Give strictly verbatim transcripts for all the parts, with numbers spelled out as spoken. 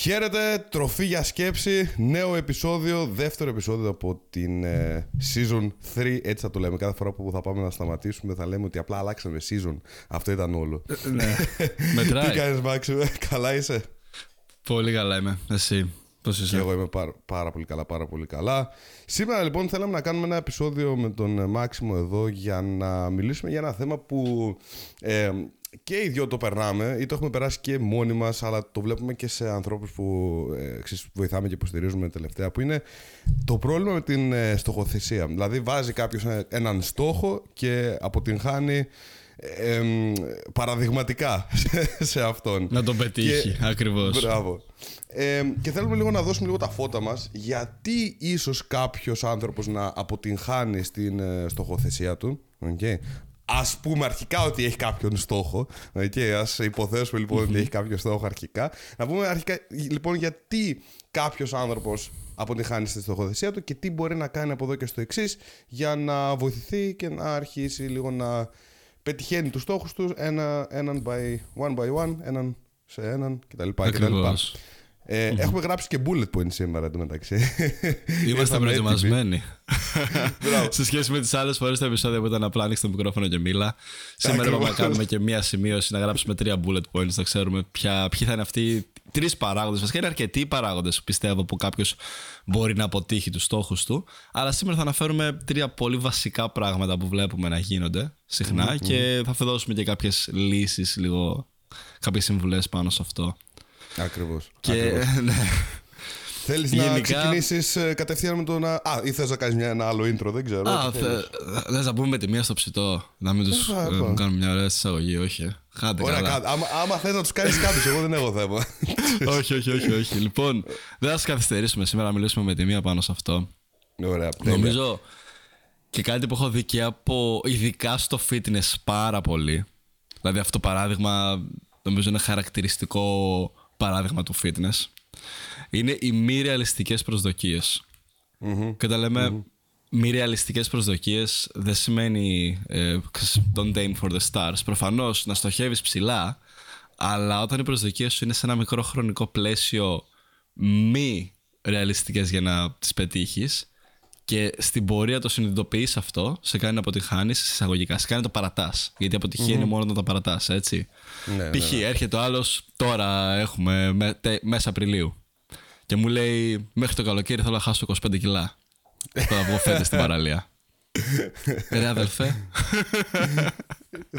Χαίρετε, τροφή για σκέψη, νέο επεισόδιο, δεύτερο επεισόδιο από την ε, season three, έτσι θα το λέμε. Κάθε φορά που θα πάμε να σταματήσουμε θα λέμε ότι απλά αλλάξαμε season, αυτό ήταν όλο. Ναι, μετράει. Τι κάνεις Μάξιμε, καλά είσαι? Πολύ καλά είμαι, εσύ, πώς είσαι? Και εγώ είμαι πάρα, πάρα πολύ καλά, πάρα πολύ καλά. Σήμερα λοιπόν θέλαμε να κάνουμε ένα επεισόδιο με τον Μάξιμο εδώ για να μιλήσουμε για ένα θέμα που... Ε, και οι δυο το περνάμε ή το έχουμε περάσει και μόνοι μας, αλλά το βλέπουμε και σε ανθρώπους που ε, βοηθάμε και υποστηρίζουμε τελευταία, που είναι το πρόβλημα με την ε, στοχοθεσία. Δηλαδή βάζει κάποιος έναν στόχο και αποτυγχάνει ε, ε, παραδειγματικά σε, σε αυτόν. Να τον πετύχει, και, ακριβώς. Μπράβο. Ε, και θέλουμε λίγο να δώσουμε λίγο τα φώτα μας, γιατί ίσως κάποιος άνθρωπος να αποτυγχάνει στην ε, στοχοθεσία του. Okay. Ας πούμε αρχικά ότι έχει κάποιον στόχο. Okay, ας υποθέσουμε λοιπόν ότι έχει κάποιον στόχο αρχικά. Να πούμε αρχικά λοιπόν γιατί κάποιος άνθρωπος αποτυγχάνει στη στοχοθεσία του και τι μπορεί να κάνει από εδώ και στο εξής για να βοηθηθεί και να αρχίσει λίγο να πετυχαίνει τους στόχους του ένα, έναν by one by one, έναν σε έναν κτλ. Ε, mm-hmm. Έχουμε γράψει και bullet points σήμερα εντωμεταξύ. Είμαστε προετοιμασμένοι. Σε σχέση με τις άλλες φορές τα επεισόδια που ήταν απλά ανοίξτε το μικρόφωνο και μίλα. Σήμερα είπαμε να κάνουμε και μία σημείωση, να γράψουμε τρία bullet points, να ξέρουμε ποια, ποιοι θα είναι αυτοί. Τρεις παράγοντες. Βασικά είναι αρκετοί παράγοντες, πιστεύω, που κάποιος μπορεί να αποτύχει τους στόχους του. Αλλά σήμερα θα αναφέρουμε τρία πολύ βασικά πράγματα που βλέπουμε να γίνονται συχνά mm-hmm. και θα δώσουμε και κάποιες λύσεις, λίγο, κάποιες συμβουλές πάνω σε αυτό. Ακριβώς. Και... Ακριβώς. Ναι. Θέλεις γενικά... να ξεκινήσεις ε, κατευθείαν με το να... Α, ή θες να κάνεις μια, ένα άλλο intro, δεν ξέρω. Α, θε... θες να πούμε με τη μία στο ψητό, να μην τους ε, κάνουμε μια ωραία εισαγωγή, όχι. Χάτε ωραία, καλά. Κά... Άμα, άμα θες να τους κάνεις κάποιους, εγώ δεν έχω θέμα. όχι, όχι, όχι, όχι. Λοιπόν, δεν θα σας καθυστερήσουμε σήμερα να μιλήσουμε με τη μία πάνω σε αυτό. Ωραία, νομίζω και κάτι που έχω δει και από... ειδικά στο fitness πάρα πολύ. Δηλαδή αυτό το παράδειγμα νομίζω είναι χαρακτηριστικό... παράδειγμα του fitness, είναι οι μη ρεαλιστικές προσδοκίες. Mm-hmm. Και όταν λέμε mm-hmm. μη ρεαλιστικές προσδοκίες, δεν σημαίνει ε, don't aim for the stars. Προφανώς να στοχεύεις ψηλά, αλλά όταν οι προσδοκίες σου είναι σε ένα μικρό χρονικό πλαίσιο μη ρεαλιστικές για να τις πετύχεις και στην πορεία το συνειδητοποιείς αυτό, σε κάνει να αποτυχάνεις εισαγωγικά, σε κάνει να το παρατάς. Γιατί αποτυχαίνει mm-hmm. μόνο να το παρατάς, έτσι. Ναι, π.χ. Ναι, ναι. Έρχεται ο άλλος, τώρα έχουμε με, τε, μέσα Απριλίου. Και μου λέει, μέχρι το καλοκαίρι θέλω να χάσω είκοσι πέντε κιλά. Θα βγω φέτος στην παραλία. Ρε αδελφέ.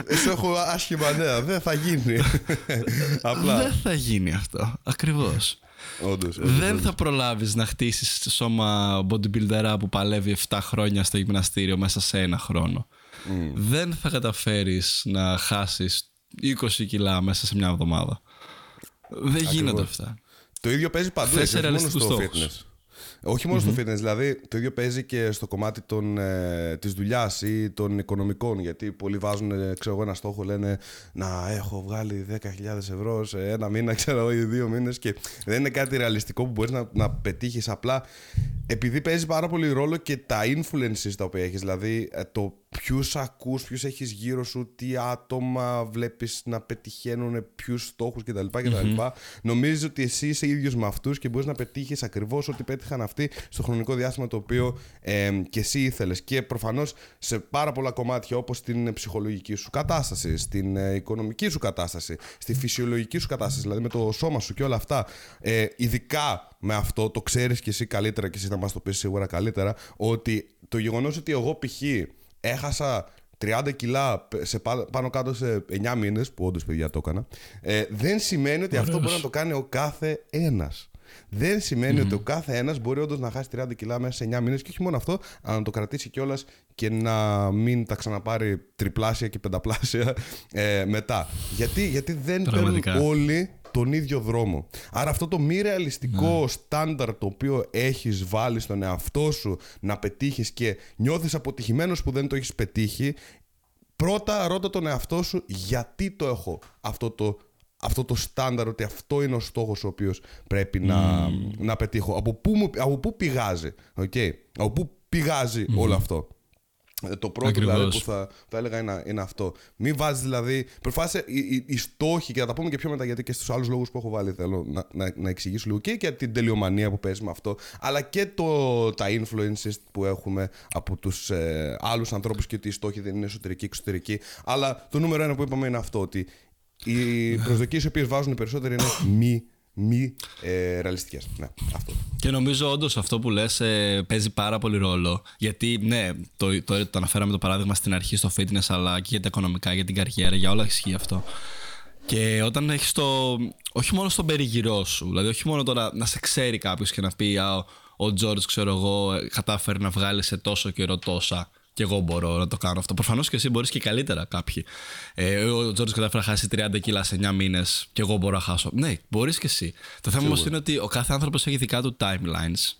Σε έχω άσχημα νέα, δεν θα γίνει. Απλά. Δεν θα γίνει αυτό, ακριβώς. Όντως, όντως, δεν όντως. Θα προλάβεις να χτίσεις σώμα bodybuilder που παλεύει εφτά χρόνια στο γυμναστήριο μέσα σε ένα χρόνο. Mm. Δεν θα καταφέρεις να χάσεις είκοσι κιλά μέσα σε μια εβδομάδα. Δεν Ακριβώς. γίνονται αυτά. Το ίδιο παίζει παντού, όχι μόνο στο στόχους. Fitness. Όχι μόνο mm-hmm. στο fitness, δηλαδή το ίδιο παίζει και στο κομμάτι των, ε, της δουλειάς ή των οικονομικών. Γιατί πολλοί βάζουν ε, ξέρω εγώ, ένα στόχο, λένε να έχω βγάλει δέκα χιλιάδες ευρώ σε ένα μήνα, ξέρω, ή δύο μήνες. Και δεν είναι κάτι ρεαλιστικό που μπορείς να, να πετύχεις. Απλά επειδή παίζει πάρα πολύ ρόλο και τα influences τα οποία έχεις, δηλαδή ε, το ποιους ακούς, ποιους έχεις γύρω σου, τι άτομα βλέπεις να πετυχαίνουν, ποιους στόχους κτλ. Mm-hmm. Νομίζεις ότι εσύ είσαι ίδιος με αυτούς και μπορείς να πετύχεις ακριβώς ό,τι πέτυχαν αυτοί στο χρονικό διάστημα το οποίο ε, και εσύ ήθελες. Και προφανώς σε πάρα πολλά κομμάτια, όπως την ψυχολογική σου κατάσταση, στην ε, οικονομική σου κατάσταση, στη φυσιολογική σου κατάσταση, δηλαδή με το σώμα σου και όλα αυτά, ε, ειδικά με αυτό το ξέρεις και εσύ καλύτερα και εσύ να μας το πεις σίγουρα καλύτερα, ότι το γεγονός ότι εγώ π.χ. έχασα τριάντα κιλά σε πάνω κάτω σε εννιά μήνες, που όντως παιδιά το έκανα, ε, δεν σημαίνει ότι Ωραίος. Αυτό μπορεί να το κάνει ο κάθε ένας. Δεν σημαίνει mm-hmm. ότι ο κάθε ένας μπορεί όντως να χάσει τριάντα κιλά μέσα σε εννιά μήνες και όχι μόνο αυτό, αλλά να το κρατήσει κιόλας και να μην τα ξαναπάρει τριπλάσια και πενταπλάσια ε, μετά. Γιατί, γιατί δεν παίρνουν όλοι τον ίδιο δρόμο. Άρα αυτό το μη ρεαλιστικό στάνταρ yeah. το οποίο έχεις βάλει στον εαυτό σου να πετύχεις και νιώθεις αποτυχημένος που δεν το έχεις πετύχει, πρώτα ρώτα τον εαυτό σου γιατί το έχω αυτό το, αυτό το στάνταρ, ότι αυτό είναι ο στόχος ο οποίος πρέπει mm. να, να πετύχω. Από πού, από πού πηγάζει, okay? Από πού πηγάζει mm-hmm. όλο αυτό. Το πρώτο δηλαδή, που θα, θα έλεγα είναι, είναι αυτό. Μην βάζεις δηλαδή. Προφάσισε οι στόχοι, και θα τα πούμε και πιο μετά, γιατί και στους άλλους λόγους που έχω βάλει θέλω να, να, να εξηγήσω λίγο, και για την τελειομανία που παίζει με αυτό, αλλά και το, τα influences που έχουμε από τους ε, άλλους ανθρώπους, και ότι οι στόχοι δεν είναι εσωτερικοί, εξωτερικοί. Αλλά το νούμερο ένα που είπαμε είναι αυτό, ότι οι προσδοκίες οι οποίες βάζουν οι περισσότεροι είναι μη. μη ε, ρεαλιστικές. Ναι, αυτό. Και νομίζω όντως αυτό που λες ε, παίζει πάρα πολύ ρόλο. Γιατί, ναι, το, το, το αναφέραμε το παράδειγμα στην αρχή στο fitness, αλλά και για τα οικονομικά, για την καριέρα, για όλα ισχύει αυτό. Και όταν έχεις το. Όχι μόνο στον περιγυρό σου, δηλαδή, όχι μόνο τώρα να σε ξέρει κάποιος και να πει Α, ο, ο George, ξέρω εγώ, κατάφερε να βγάλει σε τόσο καιρό τόσα. Και εγώ μπορώ να το κάνω αυτό. Προφανώς και εσύ μπορείς και καλύτερα κάποιοι. Ε, ο Τζόρτζ κατάφερε να χάσει τριάντα κιλά σε εννιά μήνες, και εγώ μπορώ να χάσω. Ναι, μπορείς και εσύ. Το θέμα όμως είναι ότι ο κάθε άνθρωπος έχει δικά του timelines,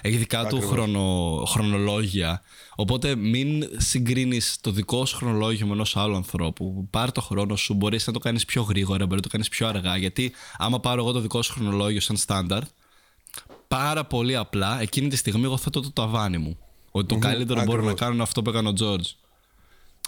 έχει δικά Ακριβώς. του χρονο, χρονολόγια. Οπότε μην συγκρίνεις το δικό σου χρονολόγιο με ενός άλλου ανθρώπου. Πάρ' το χρόνο σου, μπορείς να το κάνεις πιο γρήγορα, μπορείς να το κάνεις πιο αργά. Γιατί άμα πάρω εγώ το δικό σου χρονολόγιο σαν στάνταρ, πάρα πολύ απλά εκείνη τη στιγμή εγώ θέτω το ταβάνι μου. Ότι το mm-hmm, καλύτερο μπορώ να κάνω αυτό που έκανε ο George.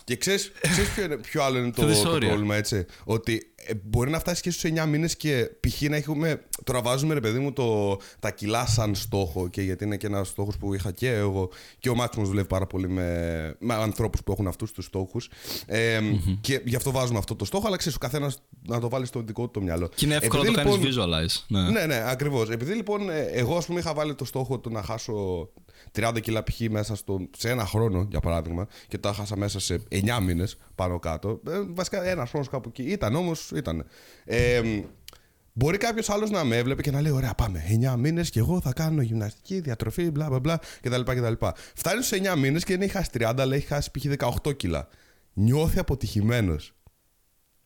Και ξέρεις, ξέρεις ποιο, είναι, ποιο άλλο είναι το, το πρόβλημα, έτσι. Ότι ε, μπορεί να φτάσει και στους εννιά μήνες και π.χ. να έχουμε. Τώρα βάζουμε, ρε παιδί μου, το, τα κιλά σαν στόχο, και γιατί είναι και ένας στόχος που είχα και εγώ. Και ο Μάξιμος δουλεύει πάρα πολύ με, με ανθρώπους που έχουν αυτούς τους στόχους. Ε, mm-hmm. Και γι' αυτό βάζουμε αυτό το στόχο, αλλά ξέρεις, ο καθένας να το βάλει στο δικό του το μυαλό. Και είναι εύκολο να το κάνεις visualize. Ναι, ναι, ναι, ακριβώς. Επειδή λοιπόν, εγώ ας πούμε είχα βάλει το στόχο του να χάσω τριάντα κιλά π.χ. μέσα στο, σε ένα χρόνο, για παράδειγμα, και τα χάσα μέσα σε εννιά μήνες πάνω κάτω. Ε, βασικά ένα χρόνο κάπου εκεί ήταν, όμως ήταν. Ε, μπορεί κάποιος άλλος να με έβλεπε και να λέει: Ωραία, πάμε. εννιά μήνες και εγώ θα κάνω γυμναστική, διατροφή, μπλα μπλα μπλα κτλ. Φτάνει στους εννιά μήνες και δεν έχει χάσει τριάντα, αλλά έχει χάσει π.χ. δεκαοκτώ κιλά. Νιώθει αποτυχημένος.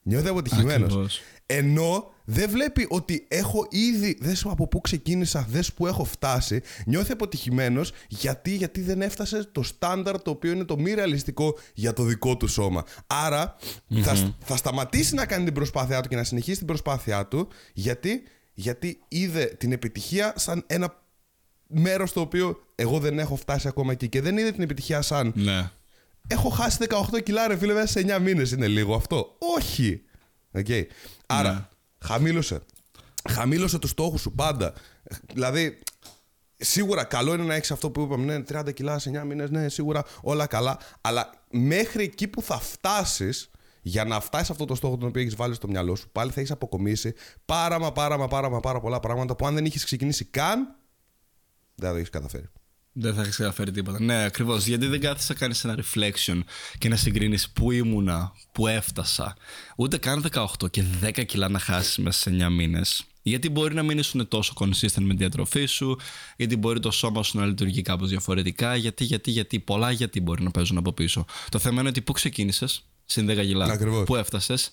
Νιώθει αποτυχημένος. Ενώ δεν βλέπει ότι έχω ήδη, δες από πού ξεκίνησα, δες που έχω φτάσει. Νιώθει αποτυχημένος γιατί, γιατί δεν έφτασε το στάνταρ το οποίο είναι το μη ρεαλιστικό για το δικό του σώμα. Άρα mm-hmm. θα, θα σταματήσει να κάνει την προσπάθειά του και να συνεχίσει την προσπάθειά του, γιατί, γιατί είδε την επιτυχία σαν ένα μέρος το οποίο εγώ δεν έχω φτάσει ακόμα εκεί, και δεν είδε την επιτυχία σαν ναι. έχω χάσει δεκαοκτώ κιλά, ρε φίλε, μέσα σε εννιά μήνες, είναι λίγο αυτό? Όχι. Okay. Άρα ναι. χαμήλωσε. Χαμήλωσε τους στόχους σου πάντα. Δηλαδή, σίγουρα καλό είναι να έχεις αυτό που είπαμε, ναι, τριάντα κιλά σε εννιά μήνες, ναι, σίγουρα όλα καλά. Αλλά μέχρι εκεί που θα φτάσεις, για να φτάσεις αυτό το στόχο τον οποίο έχεις βάλει στο μυαλό σου, πάλι θα έχεις αποκομίσει πάρα μα πάρα μα πάρα, μα, πάρα πολλά πράγματα που αν δεν είχες ξεκινήσει καν, δεν θα το έχεις καταφέρει. Δεν θα έχεις καταφέρει τίποτα. Ναι, ακριβώς. Γιατί δεν κάθεσαι να κάνεις ένα reflection και να συγκρίνεις πού ήμουνα, πού έφτασα. Ούτε καν δεκαοκτώ και δέκα κιλά να χάσεις μέσα σε εννιά μήνες. Γιατί μπορεί να μην ήσουν τόσο consistent με τη διατροφή σου, γιατί μπορεί το σώμα σου να λειτουργεί κάπως διαφορετικά. Γιατί, γιατί, γιατί. Πολλά γιατί μπορεί να παίζουν από πίσω. Το θέμα είναι ότι πού ξεκίνησες, συν δέκα κιλά. Ακριβώς. Πού έφτασες,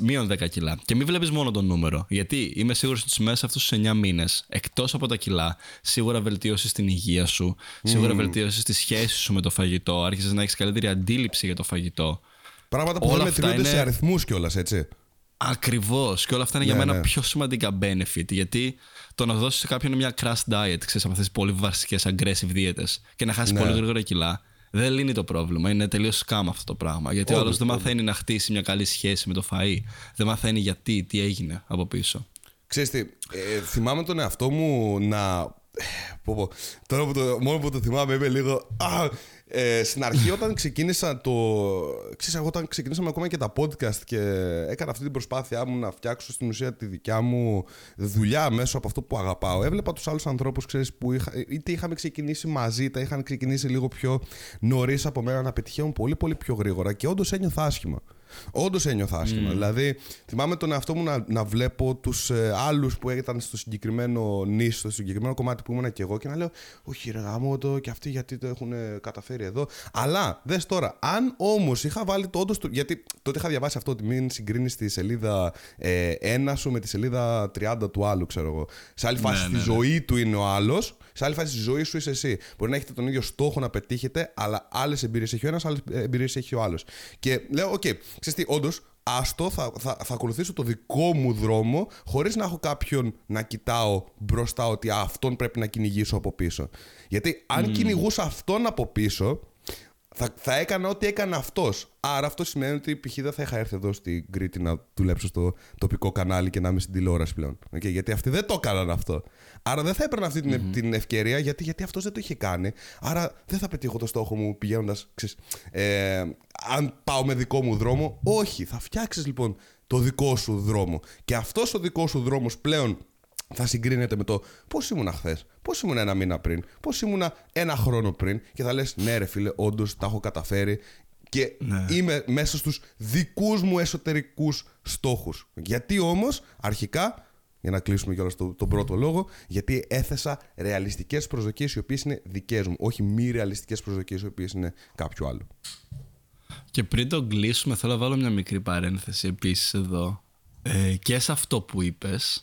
μείον δέκα κιλά. Και μην βλέπεις μόνο το νούμερο. Γιατί είμαι σίγουρος ότι μέσα αυτούς τους εννιά μήνες, εκτός από τα κιλά, σίγουρα βελτίωσες την υγεία σου, σίγουρα mm. βελτίωσες τη σχέση σου με το φαγητό, άρχισες να έχεις καλύτερη αντίληψη για το φαγητό. Πράγματα που όλα μετρούνται είναι σε αριθμούς κιόλας, έτσι. Ακριβώς. Και όλα αυτά είναι ναι, για μένα ναι. πιο σημαντικά benefit. Γιατί το να δώσεις σε κάποιον μια crash diet, ξέρεις, από αυτές τις πολύ βασικές aggressive δίαιτες, και να χάσεις ναι. πολύ γρήγορα κιλά, δεν λύνει το πρόβλημα. Είναι τελείως σκάμ αυτό το πράγμα. Γιατί ο άλλος δεν μαθαίνει να χτίσει μια καλή σχέση με το φαΐ. Δεν μαθαίνει γιατί, τι έγινε από πίσω. Ξέρεις τι, ε, θυμάμαι τον εαυτό μου να. Πω, πω. Τώρα που το, μόνο που το θυμάμαι είμαι λίγο. Α, ε, στην αρχή, όταν ξεκίνησα το. Ξέρεις, όταν ξεκινήσαμε ακόμα και τα podcast και έκανα αυτή την προσπάθειά μου να φτιάξω στην ουσία τη δικιά μου δουλειά μέσω από αυτό που αγαπάω, έβλεπα τους άλλους ανθρώπους, ξέρεις, που είχα, είτε είχαμε ξεκινήσει μαζί, είτε είχαν ξεκινήσει λίγο πιο νωρίς από μένα, να πετυχαίνουν πολύ, πολύ πιο γρήγορα. Και όντως ένιωθα άσχημα. Όντως ένιωθα άσχημα. Mm. Δηλαδή, θυμάμαι τον εαυτό μου να, να βλέπω τους ε, άλλους που ήταν στο συγκεκριμένο νήσο, στο συγκεκριμένο κομμάτι που ήμουν και εγώ, και να λέω: Όχι, ρε γάμο το, και αυτοί γιατί το έχουν ε, καταφέρει εδώ. Αλλά, δες τώρα, αν όμως είχα βάλει το όντως. Γιατί τότε είχα διαβάσει αυτό, ότι μην συγκρίνεις τη σελίδα ε, ένα σου με τη σελίδα τριάντα του άλλου, ξέρω εγώ. Σε άλλη φάση ναι, ναι, τη ναι. ζωή του είναι ο άλλος, σε άλλη φάση τη ζωή σου είσαι εσύ. Μπορεί να έχετε τον ίδιο στόχο να πετύχετε, αλλά άλλες εμπειρίες έχει ο ένας, άλλες εμπειρίες έχει ο άλλος. Και λέω: Οκ. Okay, ξέρεις τι, όντως, άστο, θα, θα, θα ακολουθήσω το δικό μου δρόμο, χωρίς να έχω κάποιον να κοιτάω μπροστά ότι α, αυτόν πρέπει να κυνηγήσω από πίσω. Γιατί αν mm. κυνηγούσα αυτόν από πίσω, Θα, θα έκανα ό,τι έκανε αυτός. Άρα αυτό σημαίνει ότι π.χ. δεν θα είχα έρθει εδώ στην Κρήτη να δουλέψω στο τοπικό κανάλι και να είμαι στην τηλεόραση πλέον. Okay, γιατί αυτοί δεν το έκαναν αυτό. Άρα δεν θα έπαιρνα αυτή την, mm-hmm. την ευκαιρία γιατί, γιατί αυτός δεν το είχε κάνει. Άρα δεν θα πετύχω το στόχο μου πηγαίνοντας. Ξέρεις, ε, αν πάω με δικό μου δρόμο, όχι. Θα φτιάξεις λοιπόν το δικό σου δρόμο. Και αυτός ο δικό σου δρόμος πλέον θα συγκρίνεται με το πώς ήμουνα χθες, πώς ήμουνα ένα μήνα πριν, πώς ήμουνα ένα χρόνο πριν και θα λες ναι ρε φίλε, όντως τα έχω καταφέρει και ναι. είμαι μέσα στους δικούς μου εσωτερικούς στόχους. Γιατί όμως, αρχικά, για να κλείσουμε κιόλας το, τον πρώτο λόγο, γιατί έθεσα ρεαλιστικές προσδοκίες οι οποίες είναι δικές μου, όχι μη ρεαλιστικές προσδοκίες οι οποίες είναι κάποιου άλλου. Και πριν τον κλείσουμε θέλω να βάλω μια μικρή παρένθεση επίσης εδώ ε, και σε αυτό που είπες,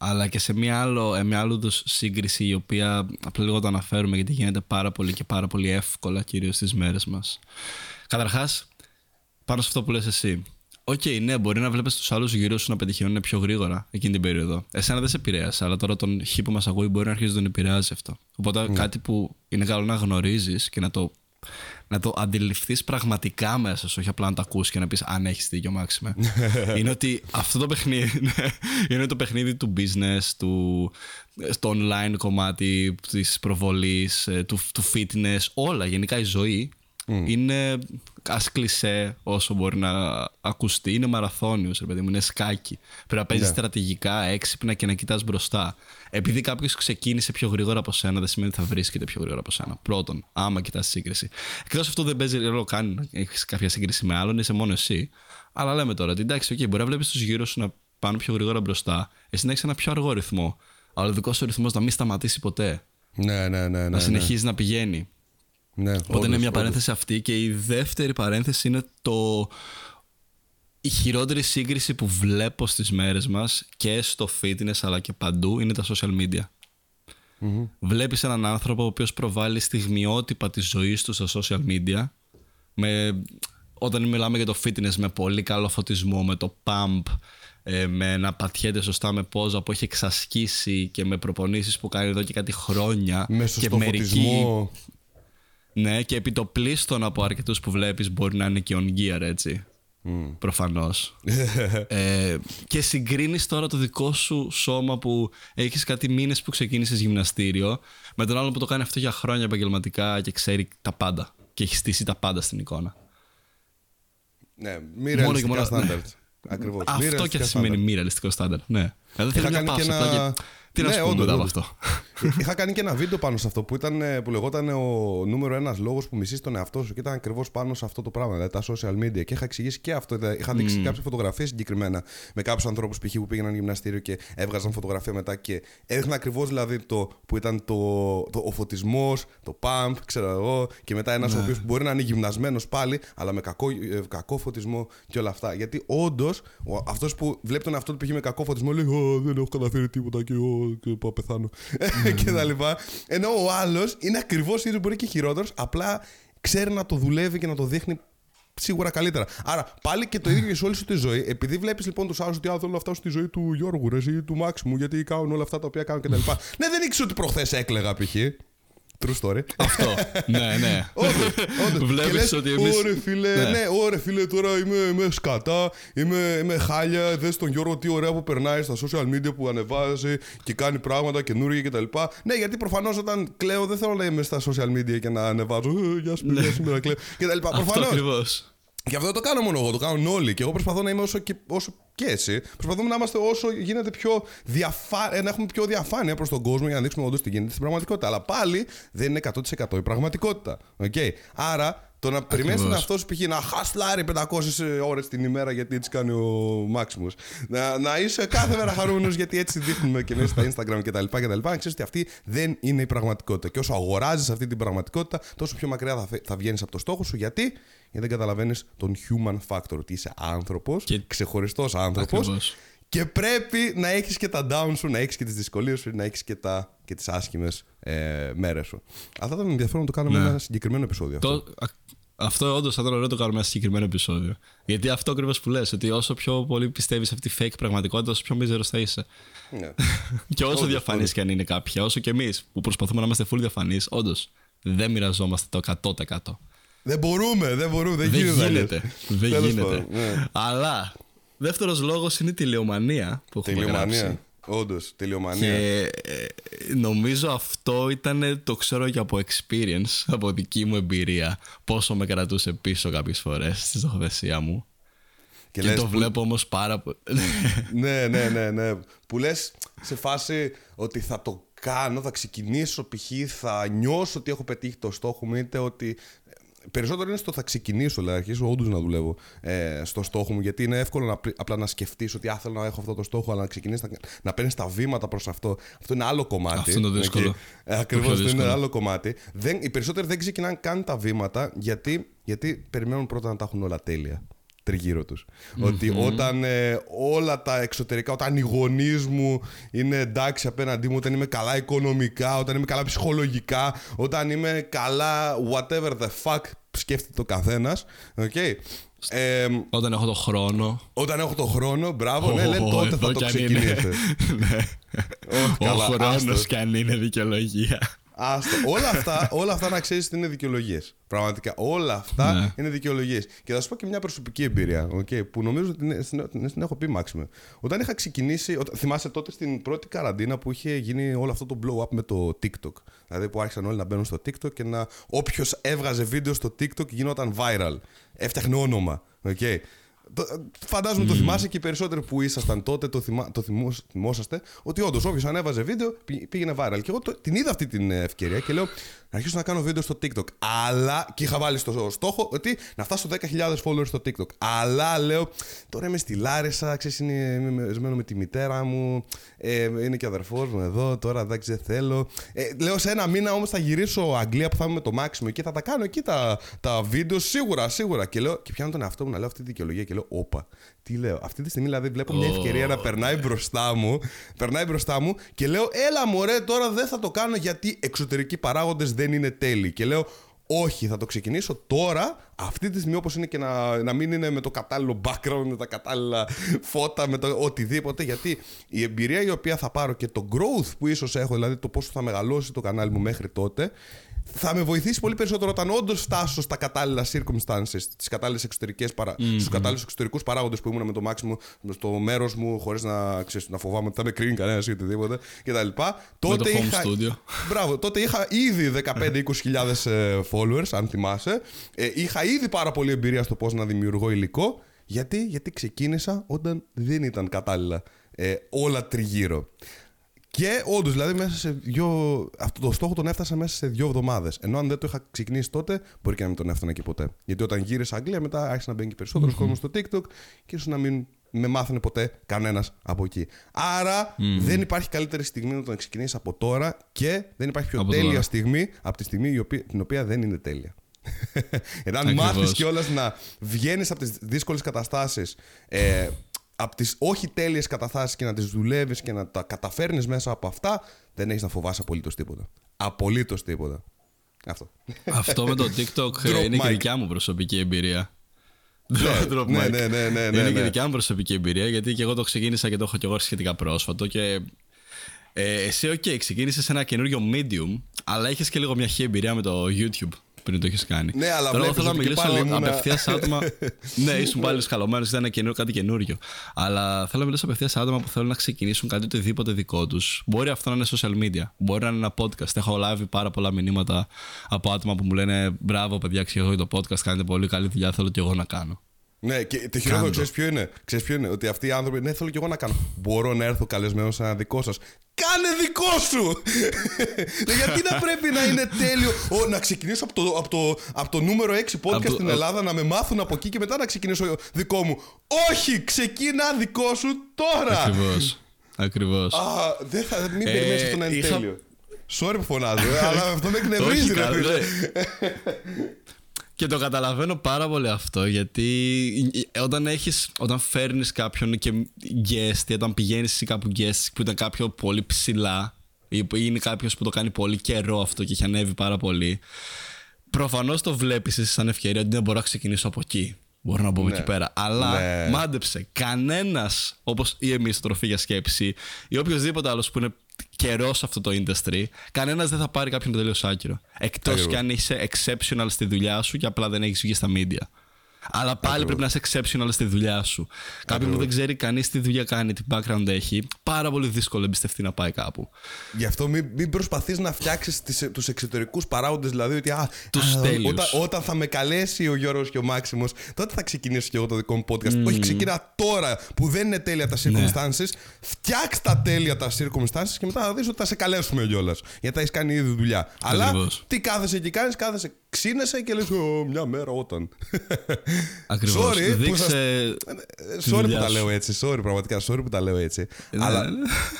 αλλά και σε μια άλλη είδους σύγκριση η οποία απλά λίγο το αναφέρουμε γιατί γίνεται πάρα πολύ και πάρα πολύ εύκολα κυρίως στις μέρες μας. Καταρχάς, πάνω σε αυτό που λες εσύ. Οκ, okay, ναι, μπορεί να βλέπεις τους άλλους γύρω σου να πετυχαίνουν πιο γρήγορα εκείνη την περίοδο. Εσένα δεν σε επηρέασε, αλλά τώρα τον χ που μας ακούει μπορεί να αρχίζει να τον επηρεάζει αυτό. Οπότε mm. κάτι που είναι καλό να γνωρίζεις και να το, να το αντιληφθείς πραγματικά μέσα σου, όχι απλά να το ακούσεις και να πεις αν έχεις δίκιο, Μάξιμε. Είναι ότι αυτό το παιχνίδι είναι το παιχνίδι του business, του στο online κομμάτι, της προβολής, του, του fitness, όλα. Γενικά η ζωή mm. είναι ας κλισέ όσο μπορεί να ακουστεί. Είναι μαραθώνιος, ρε παιδί μου, είναι σκάκι. Πρέπει να παίζεις yeah. στρατηγικά, έξυπνα και να κοιτάς μπροστά. Επειδή κάποιος ξεκίνησε πιο γρήγορα από σένα, δεν σημαίνει ότι θα βρίσκεται πιο γρήγορα από σένα. Πρώτον, άμα κοιτάς σύγκριση. Εκτός αυτό δεν παίζει ρόλο καν, έχεις κάποια σύγκριση με άλλον, είσαι μόνο εσύ. Αλλά λέμε τώρα ότι εντάξει, okay, μπορεί να βλέπεις τους γύρω σου να πάνε πιο γρήγορα μπροστά, εσύ να έχεις ένα πιο αργό ρυθμό. Αλλά ο δικός σου ρυθμός να μην σταματήσει ποτέ. Ναι, ναι, ναι, ναι, να συνεχίζει ναι. να πηγαίνει. Ναι, Οπότε όντως, είναι μια παρένθεση όντως. αυτή. Και η δεύτερη παρένθεση είναι το... η χειρότερη σύγκριση που βλέπω στις μέρες μας και στο fitness αλλά και παντού είναι τα social media. Mm-hmm. Βλέπεις έναν άνθρωπο ο οποίος προβάλλει στιγμιότυπα της ζωής του στα social media με... όταν μιλάμε για το fitness με πολύ καλό φωτισμό, με το pump, με να πατιέται σωστά με πόζα που έχει εξασκήσει και με προπονήσεις που κάνει εδώ και κάτι χρόνια. Με σωστό μερικοί... φωτισμό. Ναι, και επί το πλείστον από αρκετούς που βλέπεις μπορεί να είναι και on gear, έτσι. Mm. Προφανώς. ε, και συγκρίνεις τώρα το δικό σου σώμα που έχεις κάτι μήνες που ξεκίνησες γυμναστήριο με τον άλλον που το κάνει αυτό για χρόνια επαγγελματικά και ξέρει τα πάντα. Και έχει στήσει τα πάντα στην εικόνα. Ναι, μη ρεαλιστικά στάνταρτ. Ακριβώς. Αυτό και σημαίνει μη ρεαλιστικό στάνταρτ. Ναι. Δεν θέλω να πάψω ένα... και... Τι ναι, να σου πούμε αυτό. Είχα κάνει και ένα βίντεο πάνω σε αυτό που, ήταν, που λεγόταν ο νούμερο ένας λόγος που μισείς τον εαυτό σου και ήταν ακριβώς πάνω σε αυτό το πράγμα, δηλαδή τα social media. Και είχα εξηγήσει και αυτό. Είχα δείξει mm. κάποιες φωτογραφίες συγκεκριμένα με κάποιους ανθρώπους π.χ. που πήγαιναν γυμναστήριο και έβγαζαν φωτογραφία μετά και έδειχναν ακριβώς δηλαδή το που ήταν το, το, ο φωτισμός, το pump, ξέρω εγώ, και μετά ένας yeah. ο οποίος μπορεί να είναι γυμνασμένος πάλι, αλλά με κακό, κακό φωτισμό και όλα αυτά. Γιατί όντως αυτός που βλέπει τον εαυτό του π.χ. με κακό φωτισμό λέει δεν έχω καταφέρει τίποτα και και πάω πεθάνω mm. και τα λοιπά. Ενώ ο άλλος είναι ακριβώς ίσως μπορεί και χειρότερος, απλά ξέρει να το δουλεύει και να το δείχνει σίγουρα καλύτερα. Άρα πάλι και το ίδιο και σε όλη σου τη ζωή. Επειδή βλέπεις λοιπόν τους άλλους ότι θέλω να φτάσω στη ζωή του Γιώργου ρε, ή του Μάξιμου, γιατί κάνουν όλα αυτά τα οποία κάνουν κτλ. Ναι, δεν ήξερα ότι προχθές έκλαιγα π.χ. True story. Αυτό. Ναι, ναι. Βλέπεις ότι εμείς. Ωρε φίλε, ναι. ναι, ωρε φίλε, τώρα είμαι, είμαι σκατά, είμαι, είμαι χάλια. Δες τον Γιώργο, τι ωραία που περνάει στα social media που ανεβάζει και κάνει πράγματα καινούργια κτλ. Ναι, γιατί προφανώς όταν κλαίω δεν θέλω να είμαι στα social media και να ανεβάζω. Γεια σου, παιδιά, σήμερα κλαίω κτλ. Προφανώς. Και αυτό το κάνω μόνο εγώ, το κάνουν όλοι. Και εγώ προσπαθώ να είμαι όσο και, όσο και εσύ. Προσπαθούμε να είμαστε όσο γίνεται πιο διαφάνεια, να έχουμε πιο διαφάνεια προς τον κόσμο για να δείξουμε όντως τι γίνεται στην πραγματικότητα. Αλλά πάλι δεν είναι εκατό τοις εκατό η πραγματικότητα. Okay. Άρα το να περιμένεις τον εαυτό σου π.χ. να χασλάρει πεντακόσιες ώρες την ημέρα γιατί έτσι κάνει ο Μάξιμος. Να, να είσαι κάθε μέρα χαρούμενος γιατί έτσι δείχνουμε και μέσα στα Instagram κτλ. Να ξέρεις ότι αυτή δεν είναι η πραγματικότητα. Και όσο αγοράζεις αυτή την πραγματικότητα, τόσο πιο μακριά θα, θα βγαίνεις από το στόχο σου. Γιατί? Γιατί δεν καταλαβαίνεις τον human factor, ότι είσαι άνθρωπος, και... ξεχωριστός άνθρωπος. Ακριβώς. Και πρέπει να έχεις και τα down σου, να έχεις και τις δυσκολίες σου, να έχεις και, τα... και τις άσχημες ε, μέρες σου. Αυτό ήταν ενδιαφέρον να το κάνουμε ναι. ένα συγκεκριμένο επεισόδιο. Το... Αυτό, αυτό όντως θα ήταν ωραίο να το κάνουμε ένα συγκεκριμένο επεισόδιο. Γιατί αυτό ακριβώς που λες, ότι όσο πιο πολύ πιστεύεις αυτή τη fake πραγματικότητα, όσο πιο μίζερος θα είσαι. Ναι. Και όσο διαφανής και αν είναι κάποια, όσο και εμείς που προσπαθούμε να είμαστε full διαφανείς, όντως δεν μοιραζόμαστε το εκατό τοις εκατό. Δεν μπορούμε, δεν μπορούμε, δεν, δεν γίνεται. γίνεται. Δεν Τέλος γίνεται. Ναι. Αλλά δεύτερος λόγος είναι η τηλεομανία που έχουμε τηλεομανία. γράψει. Όντως, τηλεομανία. Και νομίζω αυτό ήταν, το ξέρω και από experience, από δική μου εμπειρία, πόσο με κρατούσε πίσω κάποιες φορές στη στοχοθεσία μου. Και, και το που... βλέπω όμως πάρα πολύ. ναι, ναι, ναι, ναι. Που λες σε φάση ότι θα το κάνω, θα ξεκινήσω π.χ. θα νιώσω ότι έχω πετύχει το στόχο μου, είτε ότι. Περισσότερο είναι στο θα ξεκινήσω, δηλαδή αρχίσω όντως να δουλεύω ε, στο στόχο μου, γιατί είναι εύκολο να, απλά να σκεφτείς ότι α, θέλω να έχω αυτό το στόχο, αλλά να ξεκινήσεις να, να παίρνεις τα βήματα προς αυτό. Αυτό είναι άλλο κομμάτι. Αυτό είναι το δύσκολο. Ε, Ακριβώς, αυτό είναι άλλο κομμάτι. Δεν, οι περισσότεροι δεν ξεκινάνε καν τα βήματα, γιατί, γιατί περιμένουν πρώτα να τα έχουν όλα τέλεια τριγύρω τους. Mm-hmm. Ότι όταν ε, όλα τα εξωτερικά, όταν οι γονείς μου είναι εντάξει απέναντί μου, όταν είμαι καλά οικονομικά, όταν είμαι καλά ψυχολογικά, όταν είμαι καλά whatever the fuck σκέφτεται το καθένας. Okay. Ε, όταν έχω το χρόνο. Όταν έχω το χρόνο, μπράβο, oh, ναι, λένε, oh, τότε θα το ξεκινήσετε. ναι. oh, καλά, ο χρόνος κι αν είναι δικαιολογία. όλα, αυτά, όλα αυτά να ξέρεις είναι δικαιολογίες. Πραγματικά όλα αυτά ναι. είναι δικαιολογίες. Και θα σου πω και μια προσωπική εμπειρία okay, που νομίζω ότι είναι, την έχω πει Μάξιμε. Όταν είχα ξεκινήσει, θυμάσαι τότε στην πρώτη καραντίνα που είχε γίνει όλο αυτό το blow up με το TikTok. Δηλαδή που άρχισαν όλοι να μπαίνουν στο TikTok και να όποιος έβγαζε βίντεο στο TikTok γινόταν viral. Έφτιαχνε όνομα. Okay. Φαντάζομαι mm. το θυμάσαι και οι περισσότεροι που ήσασταν τότε το, θυμά... το θυμόσ... θυμόσαστε ότι όντως όποιος ανέβαζε βίντεο πήγαινε viral. Και εγώ το... την είδα αυτή την ευκαιρία και λέω να αρχίσω να κάνω βίντεο στο TikTok. Αλλά, και είχα βάλει στο στόχο ότι να φτάσω δέκα χιλιάδες followers στο TikTok. Αλλά λέω τώρα είμαι στη Λάρισα, ξέρεις, είμαι μεσμένο με τη μητέρα μου, ε, είναι και ο αδερφός μου εδώ, τώρα εντάξει δεν θέλω. Ε, λέω σε ένα μήνα όμως θα γυρίσω Αγγλία που θα είμαι με το Μάξιμο και θα τα κάνω εκεί τα, τα βίντεο σίγουρα, σίγουρα. Και, λέω, και πιάνω τον εαυτό μου να λέω αυτή τη δικαιολογία και λέω όπα, τι λέω. Αυτή τη στιγμή δηλαδή βλέπω μια ευκαιρία oh. να περνάει μπροστά μου, περνάει μπροστά μου και λέω έλα μωρέ τώρα δεν θα το κάνω γιατί εξωτερικοί παράγοντες δεν είναι τέλειοι. Και λέω όχι, θα το ξεκινήσω τώρα, αυτή τη στιγμή όπως είναι και να, να μην είναι με το κατάλληλο background, με τα κατάλληλα φώτα, με το οτιδήποτε. Γιατί η εμπειρία η οποία θα πάρω και το growth που ίσως έχω, δηλαδή το πόσο θα μεγαλώσει το κανάλι μου μέχρι τότε, θα με βοηθήσει πολύ περισσότερο όταν όντως φτάσω στα κατάλληλα circumstances, τις κατάλληλες εξωτερικές παρα... mm-hmm. στους κατάλληλους εξωτερικούς παράγοντες που ήμουν με το Μάξιμο στο μέρος μου, χωρίς να, ξέρεις, να φοβάμαι ότι θα με κρίνει κανένας ή οτιδήποτε κτλ. Τότε, είχα... Μπράβο, τότε είχα ήδη δεκαπέντε με είκοσι χιλιάδες followers, αν θυμάσαι. Ε, είχα ήδη πάρα πολύ εμπειρία στο πώς να δημιουργώ υλικό. Γιατί, Γιατί ξεκίνησα όταν δεν ήταν κατάλληλα ε, όλα τριγύρω. Και όντως, δηλαδή, μέσα σε δύο... αυτό το στόχο τον έφτασα μέσα σε δύο εβδομάδες. Ενώ αν δεν το είχα ξεκινήσει τότε, μπορεί και να μην τον έφτανα και ποτέ. Γιατί όταν γύρισα Αγγλία, μετά άρχισε να μπαίνει και περισσότερος mm-hmm. κόσμος στο TikTok και ίσως να μην με μάθανε ποτέ κανένας από εκεί. Άρα mm-hmm. δεν υπάρχει καλύτερη στιγμή να τον ξεκινήσεις από τώρα και δεν υπάρχει πιο από τέλεια τώρα. στιγμή από τη στιγμή η οποία, την οποία δεν είναι τέλεια. Εάν μάθεις κιόλας να βγαίνεις από τις δύσκολες καταστάσεις. Ε, από τις όχι τέλειες καταστάσεις και να τις δουλεύεις και να τα καταφέρνεις μέσα από αυτά, δεν έχεις να φοβάσαι απολύτως τίποτα. Απολύτως τίποτα. Αυτό. Αυτό με το TikTok είναι και δικιά μου προσωπική εμπειρία. Ναι, ναι, ναι, ναι. Είναι και δικιά μου προσωπική εμπειρία, γιατί και εγώ το ξεκίνησα και το έχω και εγώ σχετικά πρόσφατο. Και εσύ, OK, ξεκίνησες ένα καινούριο medium, αλλά είχες και λίγο μια χή εμπειρία με το YouTube. Πριν το έχεις κάνει. Ναι, αλλά τώρα θέλω να μιλήσω απευθείας σε άτομα. ναι, ήσουν πάλι σκαλωμένος, ήταν καινούριο, κάτι καινούριο. Αλλά θέλω να μιλήσω απευθείας σε άτομα που θέλουν να ξεκινήσουν κάτι οτιδήποτε δικό τους. Μπορεί αυτό να είναι social media, μπορεί να είναι ένα podcast. Έχω λάβει πάρα πολλά μηνύματα από άτομα που μου λένε μπράβο, παιδιά, ξέρω το podcast, κάνετε πολύ καλή δουλειά. Θέλω και εγώ να κάνω. Ναι, και το χειρότερο ξέρεις ποιο είναι. Ξέρεις ποιο είναι. Ότι αυτοί οι άνθρωποι, ναι, θέλω και εγώ να κάνω. Μπορώ να έρθω καλεσμένος σε ένα δικό σας. Κάνε δικό σου! Γιατί να πρέπει να είναι τέλειο. Ω, να ξεκινήσω από το, από το, από το νούμερο έξι podcast στην Ελλάδα, να με μάθουν από εκεί και μετά να ξεκινήσω δικό μου. Όχι, ξεκινά δικό σου τώρα! Ακριβώς. Ακριβώς. Α, δεν θα, μην περιμένεις αυτό να είναι τέλειο. Sorry που φωνάζω, αλλά αυτό με εκνευρίζει. Και το καταλαβαίνω πάρα πολύ αυτό, γιατί όταν, έχεις, όταν φέρνεις κάποιον και guest, όταν πηγαίνεις κάπου guest που ήταν κάποιο πολύ ψηλά ή είναι κάποιος που το κάνει πολύ καιρό αυτό και έχει ανέβει πάρα πολύ, προφανώς το βλέπεις εσύ σαν ευκαιρία ότι δεν μπορώ να ξεκινήσω από εκεί. Μπορώ να μπω ναι. εκεί πέρα. Αλλά ναι. μάντεψε, κανένας όπως ή εμείς, Τροφή για Σκέψη ή οποιοδήποτε άλλος που είναι καιρό σε αυτό το industry, κανένας δεν θα πάρει κάποιον τελείως άκυρο. Εκτός κι αν είσαι exceptional στη δουλειά σου και απλά δεν έχεις βγει στα media. Αλλά πάλι πρέπει να είσαι exceptional στη δουλειά σου. Κάποιον που δεν ξέρει κανείς τι δουλειά κάνει, τι background έχει, πάρα πολύ δύσκολο εμπιστευτεί να πάει κάπου. Γι' αυτό μην, μην προσπαθείς να φτιάξεις τις, τους εξωτερικούς παράγοντες, δηλαδή ότι α, τους α, όταν, όταν θα με καλέσει ο Γιώργος και ο Μάξιμος, τότε θα ξεκινήσω και εγώ το δικό μου podcast. Mm. Όχι, ξεκινά τώρα που δεν είναι τέλεια τα circumstances. Ναι. Φτιάξ' τα τέλεια τα circumstances και μετά θα δεις ότι θα σε καλέσουμε κιόλας. Γιατί θα έχεις κάνει ήδη δουλειά. Αλλά τι κάθεσαι και κάνεις, κάθεσαι. Ξύνεσαι και λες μια μέρα όταν. Ακριβώς. Sorry, δείξε που σας... sorry που τα λέω έτσι. Sorry, πραγματικά. Sorry που τα λέω έτσι. Ναι. Αλλά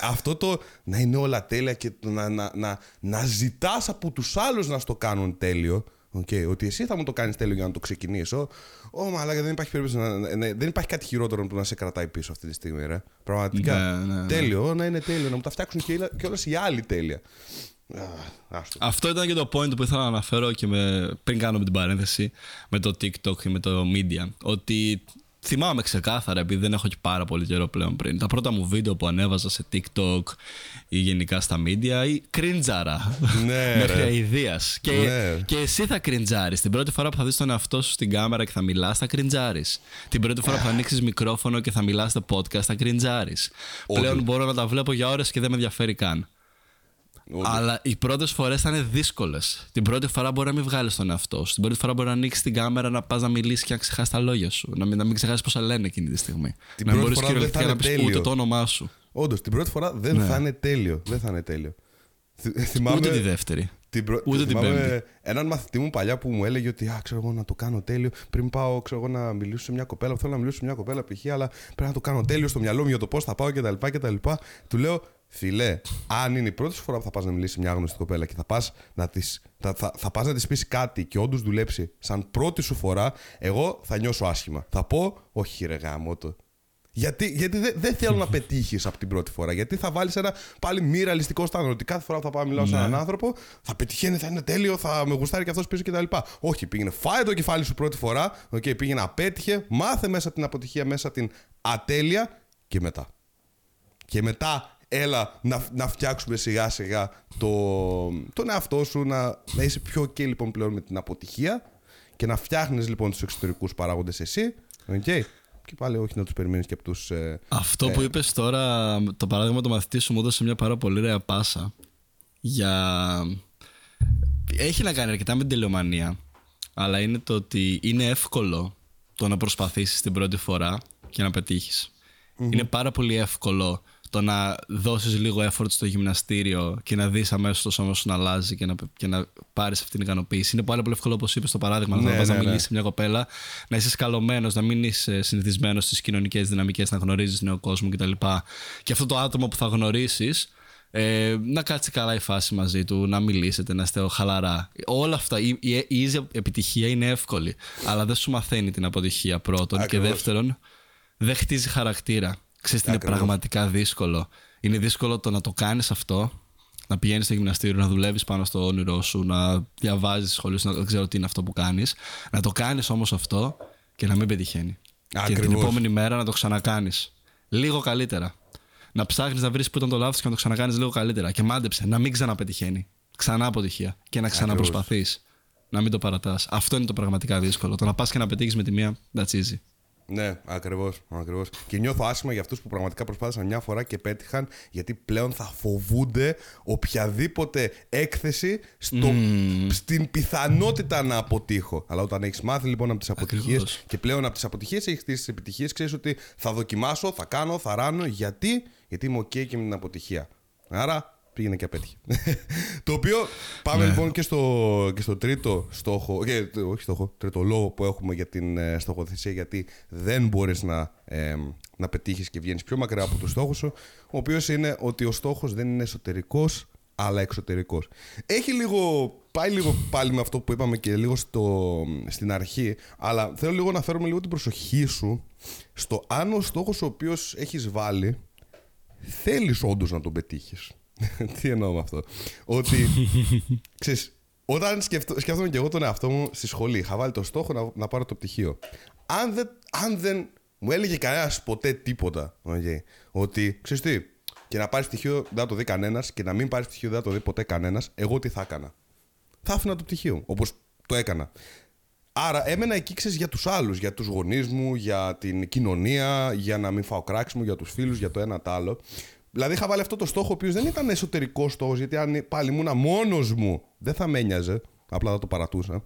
αυτό το να είναι όλα τέλεια και να, να, να, να ζητάς από τους άλλους να στο κάνουν τέλειο. Okay, ότι εσύ θα μου το κάνεις τέλειο για να το ξεκινήσω. Ω, μαλάκα, δεν υπάρχει περίπτωση να, να, να, δεν υπάρχει κάτι χειρότερο από το να σε κρατάει πίσω αυτή τη στιγμή. Ρε. Πραγματικά. Ναι, ναι, ναι. Τέλειο, να είναι τέλειο. Να μου τα φτιάξουν και, και όλες οι άλλοι τέλεια. Ah, αυτό ήταν και το point που ήθελα να αναφέρω και με, πριν κάνω με την παρένθεση με το TikTok και με το media. Ότι θυμάμαι ξεκάθαρα, επειδή δεν έχω και πάρα πολύ καιρό πλέον πριν, τα πρώτα μου βίντεο που ανέβαζα σε TikTok ή γενικά στα media, ή κρίντζαρα. Ναι, μέχρι αηδίας. Και, ναι. Και εσύ θα κρίντζάρεις. Την πρώτη φορά που θα δεις τον εαυτό σου στην κάμερα και θα μιλάς, θα κρίντζάρεις. Την πρώτη φορά που θα ανοίξεις μικρόφωνο και θα μιλάς στο podcast, θα κρίντζάρεις. Πλέον μπορώ να τα βλέπω για ώρες και δεν με ενδιαφέρει καν. Όλοι. Αλλά οι πρώτες φορές θα είναι δύσκολες. Την πρώτη φορά μπορεί να μην βγάλεις τον εαυτό σου. Την πρώτη φορά μπορεί να ανοίξεις την κάμερα, να πας να μιλήσεις και να ξεχάσεις τα λόγια σου. Να μην, να μην ξεχάσεις πόσα λένε εκείνη τη στιγμή. Την να μπορείς κυριολεκτικά να πεις ούτε το όνομά σου. Όντως, την πρώτη φορά δεν ναι. θα είναι τέλειο. Δεν θα είναι τέλειο. Θυμάμαι... Ούτε τη δεύτερη. Την προ... Ούτε την πέμπτη. Έναν μαθητή μου παλιά που μου έλεγε ότι α, ξέρω εγώ να το κάνω τέλειο πριν πάω ξέρω εγώ, να μιλήσω σε μια κοπέλα. Θέλω να μιλήσω σε μια κοπέλα π.χ. αλλά πρέπει να το κάνω τέλειο στο μυαλό μου για το πώς θα πάω κτλ. Του λέω. Φιλέ, αν είναι η πρώτη φορά που θα πας να μιλήσεις σε μια γνωστή κοπέλα και θα πας να της, θα, θα, θα πας να της πεις κάτι και όντως δουλέψει σαν πρώτη σου φορά, εγώ θα νιώσω άσχημα. Θα πω, όχι ρε γάμο το. Γιατί, γιατί δεν δε θέλω να πετύχεις από την πρώτη φορά. Γιατί θα βάλεις ένα πάλι μη ρεαλιστικό στάνταρ. Ότι κάθε φορά που θα πάω να μιλάω σε έναν άνθρωπο, θα πετυχαίνει, θα είναι τέλειο, θα με γουστάρει και αυτός πίσω κτλ. Όχι, πήγαινε, φάει το κεφάλι σου πρώτη φορά, okay, πήγαινε, απέτυχε, μάθε μέσα την αποτυχία, μέσα την ατέλεια και μετά. Και μετά. Έλα να, να φτιάξουμε σιγά σιγά το, τον εαυτό σου να, να είσαι πιο ok λοιπόν πλέον με την αποτυχία και να φτιάχνεις λοιπόν τους εξωτερικούς παράγοντες εσύ okay. Και πάλι όχι να τους περιμένεις και από τους ε, αυτό ε, που είπες τώρα το παράδειγμα του μαθητή σου μου έδωσε μια πάρα πολύ ωραία πάσα για... έχει να κάνει αρκετά με την τηλεομανία αλλά είναι το ότι είναι εύκολο το να προσπαθήσεις την πρώτη φορά και να πετύχεις. Mm-hmm. Είναι πάρα πολύ εύκολο το να δώσεις λίγο effort στο γυμναστήριο και να δεις αμέσως το σώμα σου να αλλάζει και να, και να πάρεις αυτή την ικανοποίηση. Είναι πάρα πολύ εύκολο, όπως είπες στο παράδειγμα, ναι, να πας ναι, να μιλήσεις σε μια κοπέλα, να είσαι σκαλωμένος, να μην είσαι συνηθισμένος στις κοινωνικές δυναμικές, να γνωρίζεις νέο κόσμο κτλ. Και αυτό το άτομο που θα γνωρίσεις, ε, να κάτσει καλά η φάση μαζί του, να μιλήσετε, να είστε χαλαρά. Όλα αυτά. Η, η, η επιτυχία είναι εύκολη, αλλά δεν σου μαθαίνει την αποτυχία πρώτον. Ακριβώς. Και δεύτερον, δεν χτίζει χαρακτήρα. Ξέρεις τι είναι πραγματικά δύσκολο. Είναι δύσκολο το να το κάνεις αυτό, να πηγαίνεις στο γυμναστήριο, να δουλεύεις πάνω στο όνειρό σου, να διαβάζεις σχολείο σου, να ξέρω τι είναι αυτό που κάνεις. Να το κάνεις όμως αυτό και να μην πετυχαίνει. Ακριβώς. Και την επόμενη μέρα να το ξανακάνεις. Λίγο καλύτερα. Να ψάχνεις να βρεις που ήταν το λάθος και να το ξανακάνεις λίγο καλύτερα. Και μάντεψε να μην ξαναπετυχαίνει. Ξανά αποτυχία. Και να ξαναπροσπαθείς. Να μην το παρατάς. Αυτό είναι το πραγματικά δύσκολο. Το να πας και να πετύχεις με τη μία, that's easy. Ναι, ακριβώς, ακριβώς. Και νιώθω άσχημα για αυτούς που πραγματικά προσπάθησαν μια φορά και πέτυχαν, γιατί πλέον θα φοβούνται οποιαδήποτε έκθεση στο, mm. στην πιθανότητα να αποτύχω. Αλλά όταν έχεις μάθει λοιπόν από τις αποτυχίες και πλέον από τις αποτυχίες έχεις τις επιτυχίες, ξέρεις ότι θα δοκιμάσω, θα κάνω, θα ράνω. Γιατί, γιατί είμαι ok και με την αποτυχία. Άρα... πήγαινε και απέτυχε. Το οποίο πάμε yeah. λοιπόν και στο, και στο τρίτο στόχο, και, όχι στόχο, τρίτο λόγο που έχουμε για την ε, στοχοθεσία, γιατί δεν μπορείς να, ε, να πετύχεις και βγαίνεις πιο μακριά από τους στόχους σου, ο οποίος είναι ότι ο στόχος δεν είναι εσωτερικός, αλλά εξωτερικός. Έχει λίγο, πάει λίγο πάλι με αυτό που είπαμε και λίγο στο, στην αρχή, αλλά θέλω λίγο να φέρουμε λίγο την προσοχή σου στο αν ο στόχος ο οποίος έχεις βάλει, θέλεις όντως να τον πετύχεις. Τι εννοώ με αυτό? Ότι ξέρεις, όταν σκεφτώ, σκεφτόμουν και εγώ τον εαυτό μου στη σχολή, είχα βάλει το στόχο να, να πάρω το πτυχίο. Αν δεν, αν δεν μου έλεγε κανένας ποτέ τίποτα, okay, ότι ξέρεις τι, και να πάρει πτυχίο δεν θα το δει κανένας και να μην πάρει πτυχίο δεν θα το δει ποτέ κανένας, εγώ τι θα έκανα? Θα άφηνα το πτυχίο, όπως το έκανα. Άρα έμενα εκεί, ξέρεις, για τους άλλους, για τους γονείς μου, για την κοινωνία, για να μην φάω κράξιμο, για τους φίλους, για το ένα το άλλο. Δηλαδή είχα βάλει αυτό το στόχο, ο οποίος δεν ήταν εσωτερικός στόχος, γιατί αν πάλι ήμουνα μόνος μου, δεν θα με ένοιαζε, απλά θα το παρατούσα.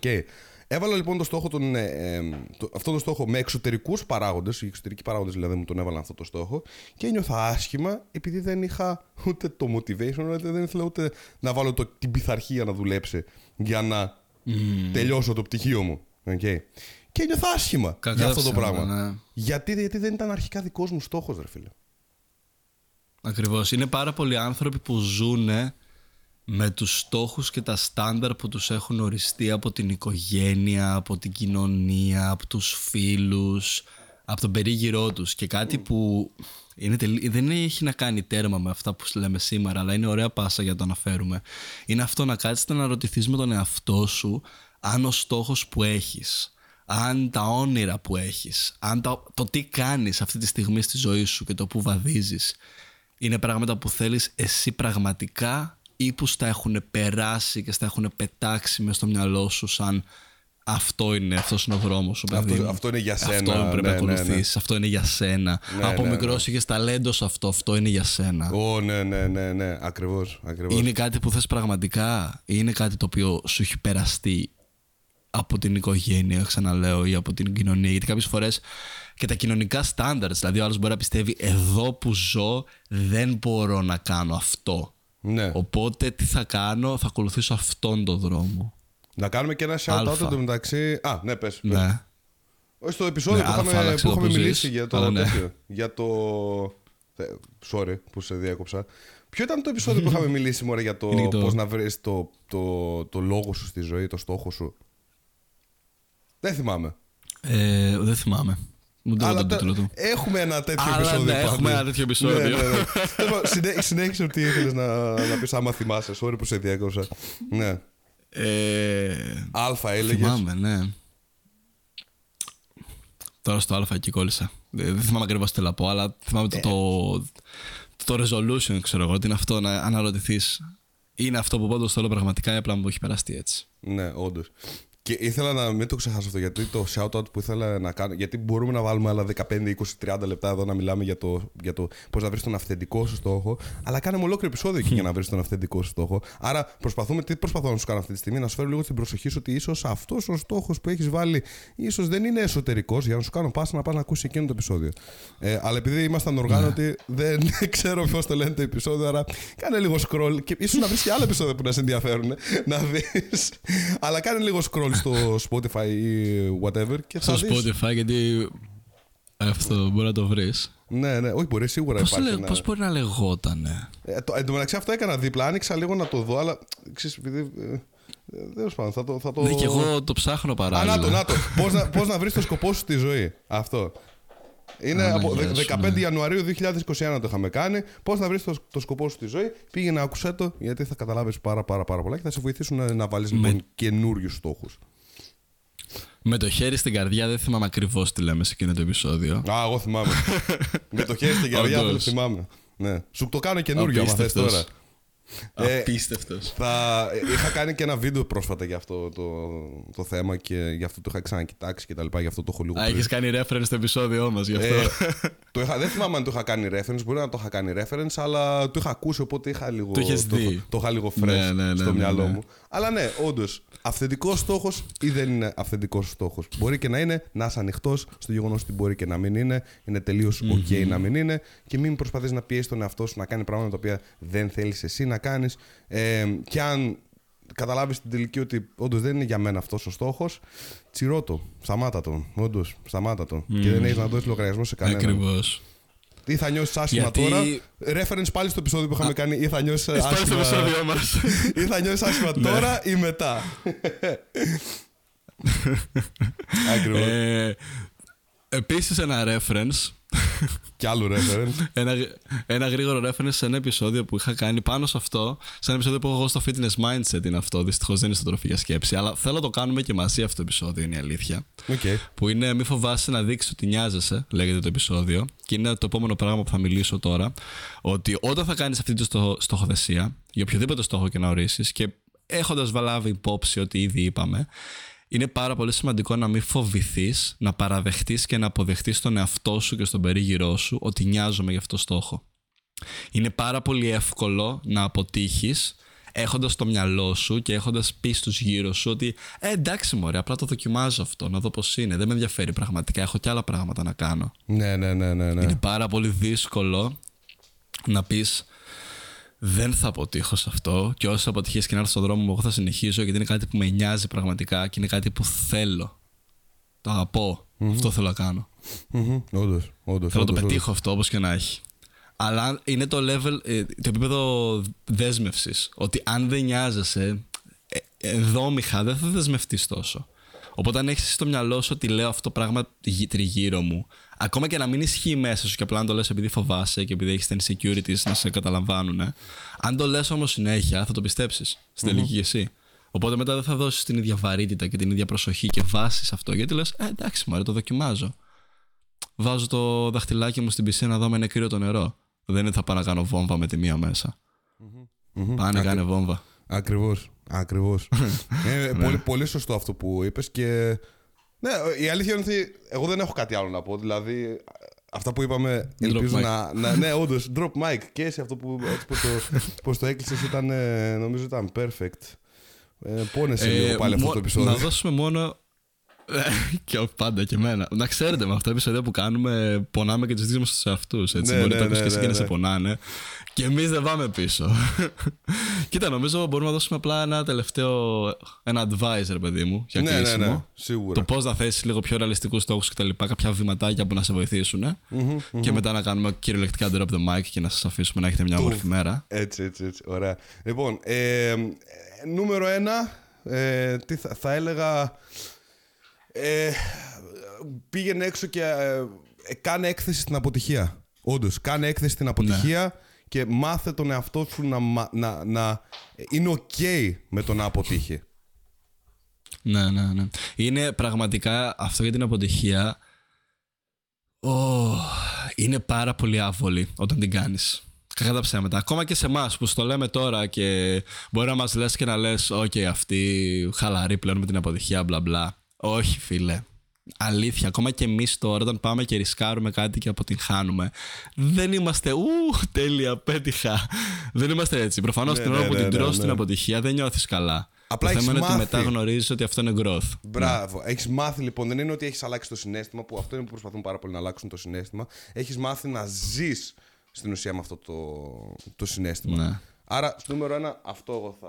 Okay. Έβαλα λοιπόν το στόχο τον, ε, ε, το, αυτό το στόχο με εξωτερικούς παράγοντες, οι εξωτερικοί παράγοντες δηλαδή μου τον έβαλαν αυτό το στόχο και ένιωθα άσχημα επειδή δεν είχα ούτε το motivation, δεν ήθελα ούτε να βάλω το, την πειθαρχία να δουλέψει για να mm. τελειώσω το πτυχίο μου. Okay. Και ένιωθα άσχημα Κακάψε, για αυτό το πράγμα. Ναι. Γιατί, γιατί δεν ήταν αρχικά δικός μου στόχος, ρε φίλε. Ακριβώς. Είναι πάρα πολλοί άνθρωποι που ζουνε με τους στόχους και τα στάνταρ που τους έχουν οριστεί από την οικογένεια, από την κοινωνία, από τους φίλους, από τον περίγυρό τους. Και κάτι που είναι τελ... δεν έχει να κάνει τέρμα με αυτά που λέμε σήμερα, αλλά είναι ωραία πάσα για το αναφέρουμε. Είναι αυτό να κάτσεις να ρωτηθείς με τον εαυτό σου αν ο στόχος που έχεις, αν τα όνειρα που έχεις, αν τα... το τι κάνεις αυτή τη στιγμή στη ζωή σου και το που βαδίζεις, είναι πράγματα που θέλεις εσύ πραγματικά ή που στα έχουν περάσει και στα έχουν πετάξει μες στο μυαλό σου σαν αυτό είναι, αυτός είναι ο δρόμος σου, παιδί. Αυτό, αυτό είναι για σένα. Αυτό πρέπει ναι, να ακολουθήσεις, ναι, ναι. αυτό είναι για σένα. Ναι, από ναι, μικρός ναι. είχες ταλέντο σε αυτό, αυτό είναι για σένα. Ω, oh, ναι, ναι, ναι, ναι, ακριβώς, ακριβώς. Είναι κάτι που θες πραγματικά ή είναι κάτι το οποίο σου έχει περαστεί από την οικογένεια, ξαναλέω, ή από την κοινωνία? Γιατί κάποιες φορές και τα κοινωνικά standards, δηλαδή ο άλλος μπορεί να πιστεύει εδώ που ζω δεν μπορώ να κάνω αυτό. Ναι. Οπότε τι θα κάνω, θα ακολουθήσω αυτόν τον δρόμο. Να κάνουμε και ένα shout-out εν τω μεταξύ. Α, ναι, πες. πες. Ναι. Στο επεισόδιο ναι, που, αλφα, είχαμε, που είχαμε μιλήσει για το. Ναι. Τέτοιο, για το. Sorry που σε διέκοψα. Ποιο ήταν το επεισόδιο που είχαμε μιλήσει, μωρέ, για το πώς να βρεις το, το, το λόγο σου στη ζωή, το στόχο σου? Δεν θυμάμαι. Ε, δεν θυμάμαι. Αλλά τα... του. Έχουμε ένα τέτοιο Αλλά επεισόδιο. Ναι, έχουμε ένα τέτοιο επεισόδιο. Ναι, ναι, ναι. Συνέχισε ότι ήθελες να, να πεις άμα θυμάσαι. Sorry που σε διέκοψα. Ναι. Ε... Αλφα έλεγες. Θυμάμαι, ναι. Τώρα στο αλφα εκεί κόλλησα. Δεν θυμάμαι ακριβώς τι θέλω να πω, αλλά θυμάμαι ε. το, το, το resolution, ξέρω εγώ. Ότι είναι αυτό να αναρωτηθείς. Είναι αυτό που πάντως θέλω πραγματικά ή απλά μου έχει περαστεί έτσι? Ναι, όντως. Και ήθελα να μην το ξεχάσω αυτό, γιατί το shout-out που ήθελα να κάνω. Γιατί μπορούμε να βάλουμε άλλα δεκαπέντε, είκοσι, τριάντα λεπτά εδώ να μιλάμε για το, για το πώς να βρεις τον αυθεντικό σου στόχο. Αλλά κάναμε ολόκληρο επεισόδιο εκεί για να βρεις τον αυθεντικό σου στόχο. Άρα προσπαθούμε, τι προσπαθώ να σου κάνω αυτή τη στιγμή, να σου φέρω λίγο την προσοχή σου ότι ίσως αυτός ο στόχος που έχεις βάλει, ίσως δεν είναι εσωτερικός, για να σου κάνω πάσα να πας να ακούσεις εκείνο το επεισόδιο. Ε, αλλά επειδή ήμασταν οργάνωτοι, δεν ξέρω πώς το λένε το επεισόδιο, άρα κάνε λίγο scroll και ίσως να βρεις και άλλα επεισόδια που να σε ενδιαφέρουν να δεις. Αλλά κάνε λίγο scroll στο Spotify ή whatever και θα στο δεις. Spotify, γιατί αυτό μπορεί να το βρεις. Ναι, ναι, όχι, μπορεί σίγουρα πώς υπάρχει. Λέ, ένα... Πώς μπορεί να λεγότανε? Ε, εν τω μεταξύ αυτό έκανα δίπλα, άνοιξα λίγο να το δω, αλλά ξέρεις, επειδή... Δεν σπάνω, θα το... Θα το... Ναι, και εγώ το ψάχνω παράλληλα. Α, να το, να το. Πώς να, πώς να βρεις το σκοπό σου στη ζωή. Αυτό. Είναι Άρα, από δεκαπέντε ναι. Ιανουαρίου δύο χιλιάδες είκοσι ένα το είχαμε κάνει. Πώς να βρεις το, το σκοπό σου στη ζωή. Πήγαινε, άκουσέ το, γιατί θα καταλάβεις πάρα πάρα πάρα πολλά και θα σε βοηθήσουν να, να βάλεις λοιπόν, με... καινούριους στόχους. Με το χέρι στην καρδιά, δεν θυμάμαι ακριβώς τι λέμε σε εκείνο το επεισόδιο. Α, εγώ θυμάμαι. Με το χέρι στην καρδιά δεν θυμάμαι. Ναι. Σου το κάνω καινούριο άμα θες τώρα. Ε, Απίστευτος. Θα, είχα κάνει και ένα βίντεο πρόσφατα για αυτό το, το θέμα και γι' αυτό το είχα ξανακοιτάξει και τα λοιπά. Γι' αυτό το έχω λίγο. Α, έχεις κάνει reference στο επεισόδιό μας γι' αυτό. Ε, το είχα, δεν θυμάμαι αν το είχα κάνει reference, μπορεί να το είχα κάνει reference, αλλά το είχα ακούσει οπότε είχα λίγο. Το είχες το, δει. Το, το είχα λίγο fresh ναι, ναι, ναι, στο ναι, μυαλό ναι. μου. Αλλά ναι, όντως, αυθεντικός στόχος ή δεν είναι αυθεντικός στόχος. Μπορεί και να είναι, να είσαι ανοιχτός στο γεγονός ότι μπορεί και να μην είναι. Είναι τελείως ok mm-hmm. να μην είναι και μην προσπαθείς να πιέσεις τον εαυτό σου να κάνει πράγματα τα οποία δεν θέλεις εσύ να κάνεις ε, και αν καταλάβεις την τελική ότι όντως δεν είναι για μένα αυτός ο στόχος, τσιρώ το, σταμάτα τον, όντως, σταμάτα τον mm. και δεν έχεις να δώσεις λογαριασμό σε κανέναν. Ακριβώς. Ή θα νιώσεις άσχημα Γιατί... τώρα. Reference πάλι στο επεισόδιο που είχαμε Α... κάνει. Ή θα νιώσεις άσχημα, ή θα νιώσεις άσχημα τώρα ή μετά. Ακριβώς. ε, Επίσης ένα reference Κι άλλο reference. Ένα, ένα γρήγορο reference σε ένα επεισόδιο που είχα κάνει πάνω σε αυτό. Σε ένα επεισόδιο που έχω εγώ στο fitness mindset είναι αυτό. Δυστυχώς δεν είναι στο τροφή για σκέψη. Αλλά θέλω να το κάνουμε και μαζί αυτό το επεισόδιο, είναι η αλήθεια. Okay. Που είναι μη φοβάσαι να δείξεις ότι νοιάζεσαι, λέγεται το επεισόδιο. Και είναι το επόμενο πράγμα που θα μιλήσω τώρα. Ότι όταν θα κάνεις αυτή τη στοχο, στοχοθεσία, για οποιοδήποτε στόχο και να ορίσεις, και έχοντας βαλάβει υπόψη ότι ήδη είπαμε, είναι πάρα πολύ σημαντικό να μην φοβηθείς, να παραδεχτείς και να αποδεχτείς τον εαυτό σου και στον περίγυρό σου ότι νοιάζομαι για αυτό το στόχο. Είναι πάρα πολύ εύκολο να αποτύχεις έχοντας το μυαλό σου και έχοντας πει στους γύρω σου ότι ε, εντάξει μωρέ, απλά το δοκιμάζω αυτό, να δω πώς είναι, δεν με ενδιαφέρει πραγματικά, έχω και άλλα πράγματα να κάνω. Ναι, ναι, ναι, ναι, ναι. Είναι πάρα πολύ δύσκολο να πεις δεν θα αποτύχω σε αυτό και όσες αποτυχίες και να έρθω στον δρόμο μου εγώ θα συνεχίζω γιατί είναι κάτι που με νοιάζει πραγματικά και είναι κάτι που θέλω. Το αγαπώ. Mm-hmm. Αυτό θέλω να κάνω. Mm-hmm. Όντως, όντως, θέλω να το πετύχω όντως. Αυτό όπως και να έχει. Αλλά είναι το level, το επίπεδο δέσμευσης. Ότι αν δεν νοιάζεσαι, ενδόμηχα δεν θα δεσμευτείς τόσο. Οπότε αν έχεις στο μυαλό σου ότι λέω αυτό το πράγμα τριγύρω μου, ακόμα και να μην ισχύει μέσα σου και απλά να το λες επειδή φοβάσαι και επειδή έχεις την insecurity να σε καταλαμβάνουν, αν το λες όμως συνέχεια θα το πιστέψεις στην mm-hmm. τελική εσύ. Οπότε μετά δεν θα δώσεις την ίδια βαρύτητα και την ίδια προσοχή και βάση σε αυτό, γιατί λες ε, εντάξει μωρέ, το δοκιμάζω. Βάζω το δαχτυλάκι μου στην πισίνα να δω με είναι κρύο το νερό. Δεν είναι θα πάω να κάνω βόμβα με τη μία μέσα. Mm-hmm. Πάνε Ακρι... κάνε βόμβα. Ακριβώς. Ακριβώς. ε, πολύ, πολύ σωστό αυτό που είπες και ναι, η αλήθεια είναι ότι εγώ δεν έχω κάτι άλλο να πω. Δηλαδή, αυτά που είπαμε, ελπίζω να, να. Ναι, όντως, drop mic. Και εσύ αυτό που έτσι πως το, πως το έκλεισες ήταν, νομίζω ήταν perfect. Ε, πόνεσαι ε, λίγο πάλι μο, αυτό το επεισόδιο. Να δώσουμε μόνο. Και πάντα και εμένα. Να ξέρετε, με αυτά τα επεισόδια που κάνουμε, πονάμε και τους δείξουμε στους εαυτούς. Έτσι, ναι, μπορεί να το ακούσεις και εσύ και να σε πονάνε. Και εμείς δεν πάμε πίσω. Κοίτα, νομίζω μπορούμε να δώσουμε απλά ένα τελευταίο. Ένα advisor, παιδί μου. Για ναι, ναι, ναι, σίγουρα. Το πώς να θέσεις λίγο πιο ρεαλιστικούς στόχους κτλ. Κάποια βηματάκια που να σε βοηθήσουν. Ε? Mm-hmm, και mm-hmm. μετά να κάνουμε κυριολεκτικά drop the mic και να σας αφήσουμε να έχετε μια όμορφη μέρα. Έτσι, έτσι, έτσι. Ωραία. Λοιπόν, ε, νούμερο ένα, ε, τι θα, θα έλεγα. Ε, πήγαινε έξω και ε, ε, κάνε έκθεση στην αποτυχία. Όντως, κάνε έκθεση στην αποτυχία, ναι. Και μάθε τον εαυτό σου να, να, να είναι ok με το να αποτύχει. Ναι, ναι, ναι. Είναι πραγματικά αυτό για την αποτυχία. Oh, είναι πάρα πολύ άβολη όταν την κάνεις. Κακά τα ψέματα. Ακόμα και σε εμάς που στο λέμε τώρα και μπορεί να μας λες και να λες «Οκ, αυτή χαλαρή πλέον με την αποτυχία, μπλα μπλα». Όχι, φίλε. Αλήθεια. Ακόμα και εμείς τώρα, όταν πάμε και ρισκάρουμε κάτι και αποτυγχάνουμε, δεν είμαστε. Ου, τέλεια, πέτυχα. Δεν είμαστε έτσι. Προφανώς ναι, την ναι, ώρα που ναι, την τρως ναι, ναι. την αποτυχία δεν νιώθεις καλά. Απλά έχεις μάθει. Το θέμα είναι ότι μετά γνωρίζεις ότι αυτό είναι growth. Μπράβο. Ναι. Έχεις μάθει λοιπόν. Δεν είναι ότι έχεις αλλάξει το συναίσθημα, που αυτό είναι που προσπαθούν πάρα πολύ να αλλάξουν το συναίσθημα. Έχεις μάθει να ζεις στην ουσία με αυτό το, το συναίσθημα. Ναι. Άρα, στο νούμερο ένα, αυτό εγώ θα,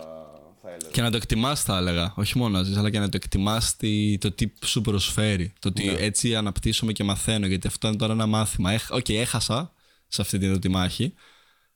θα έλεγα. Και να το εκτιμάς, θα έλεγα. Όχι μόνο να ζεις, αλλά και να το εκτιμάς το τι σου προσφέρει. Το ότι ναι. έτσι αναπτύσσομαι και μαθαίνω. Γιατί αυτό είναι τώρα ένα μάθημα. Οκ, okay, έχασα σε αυτή την εδώ τη μάχη.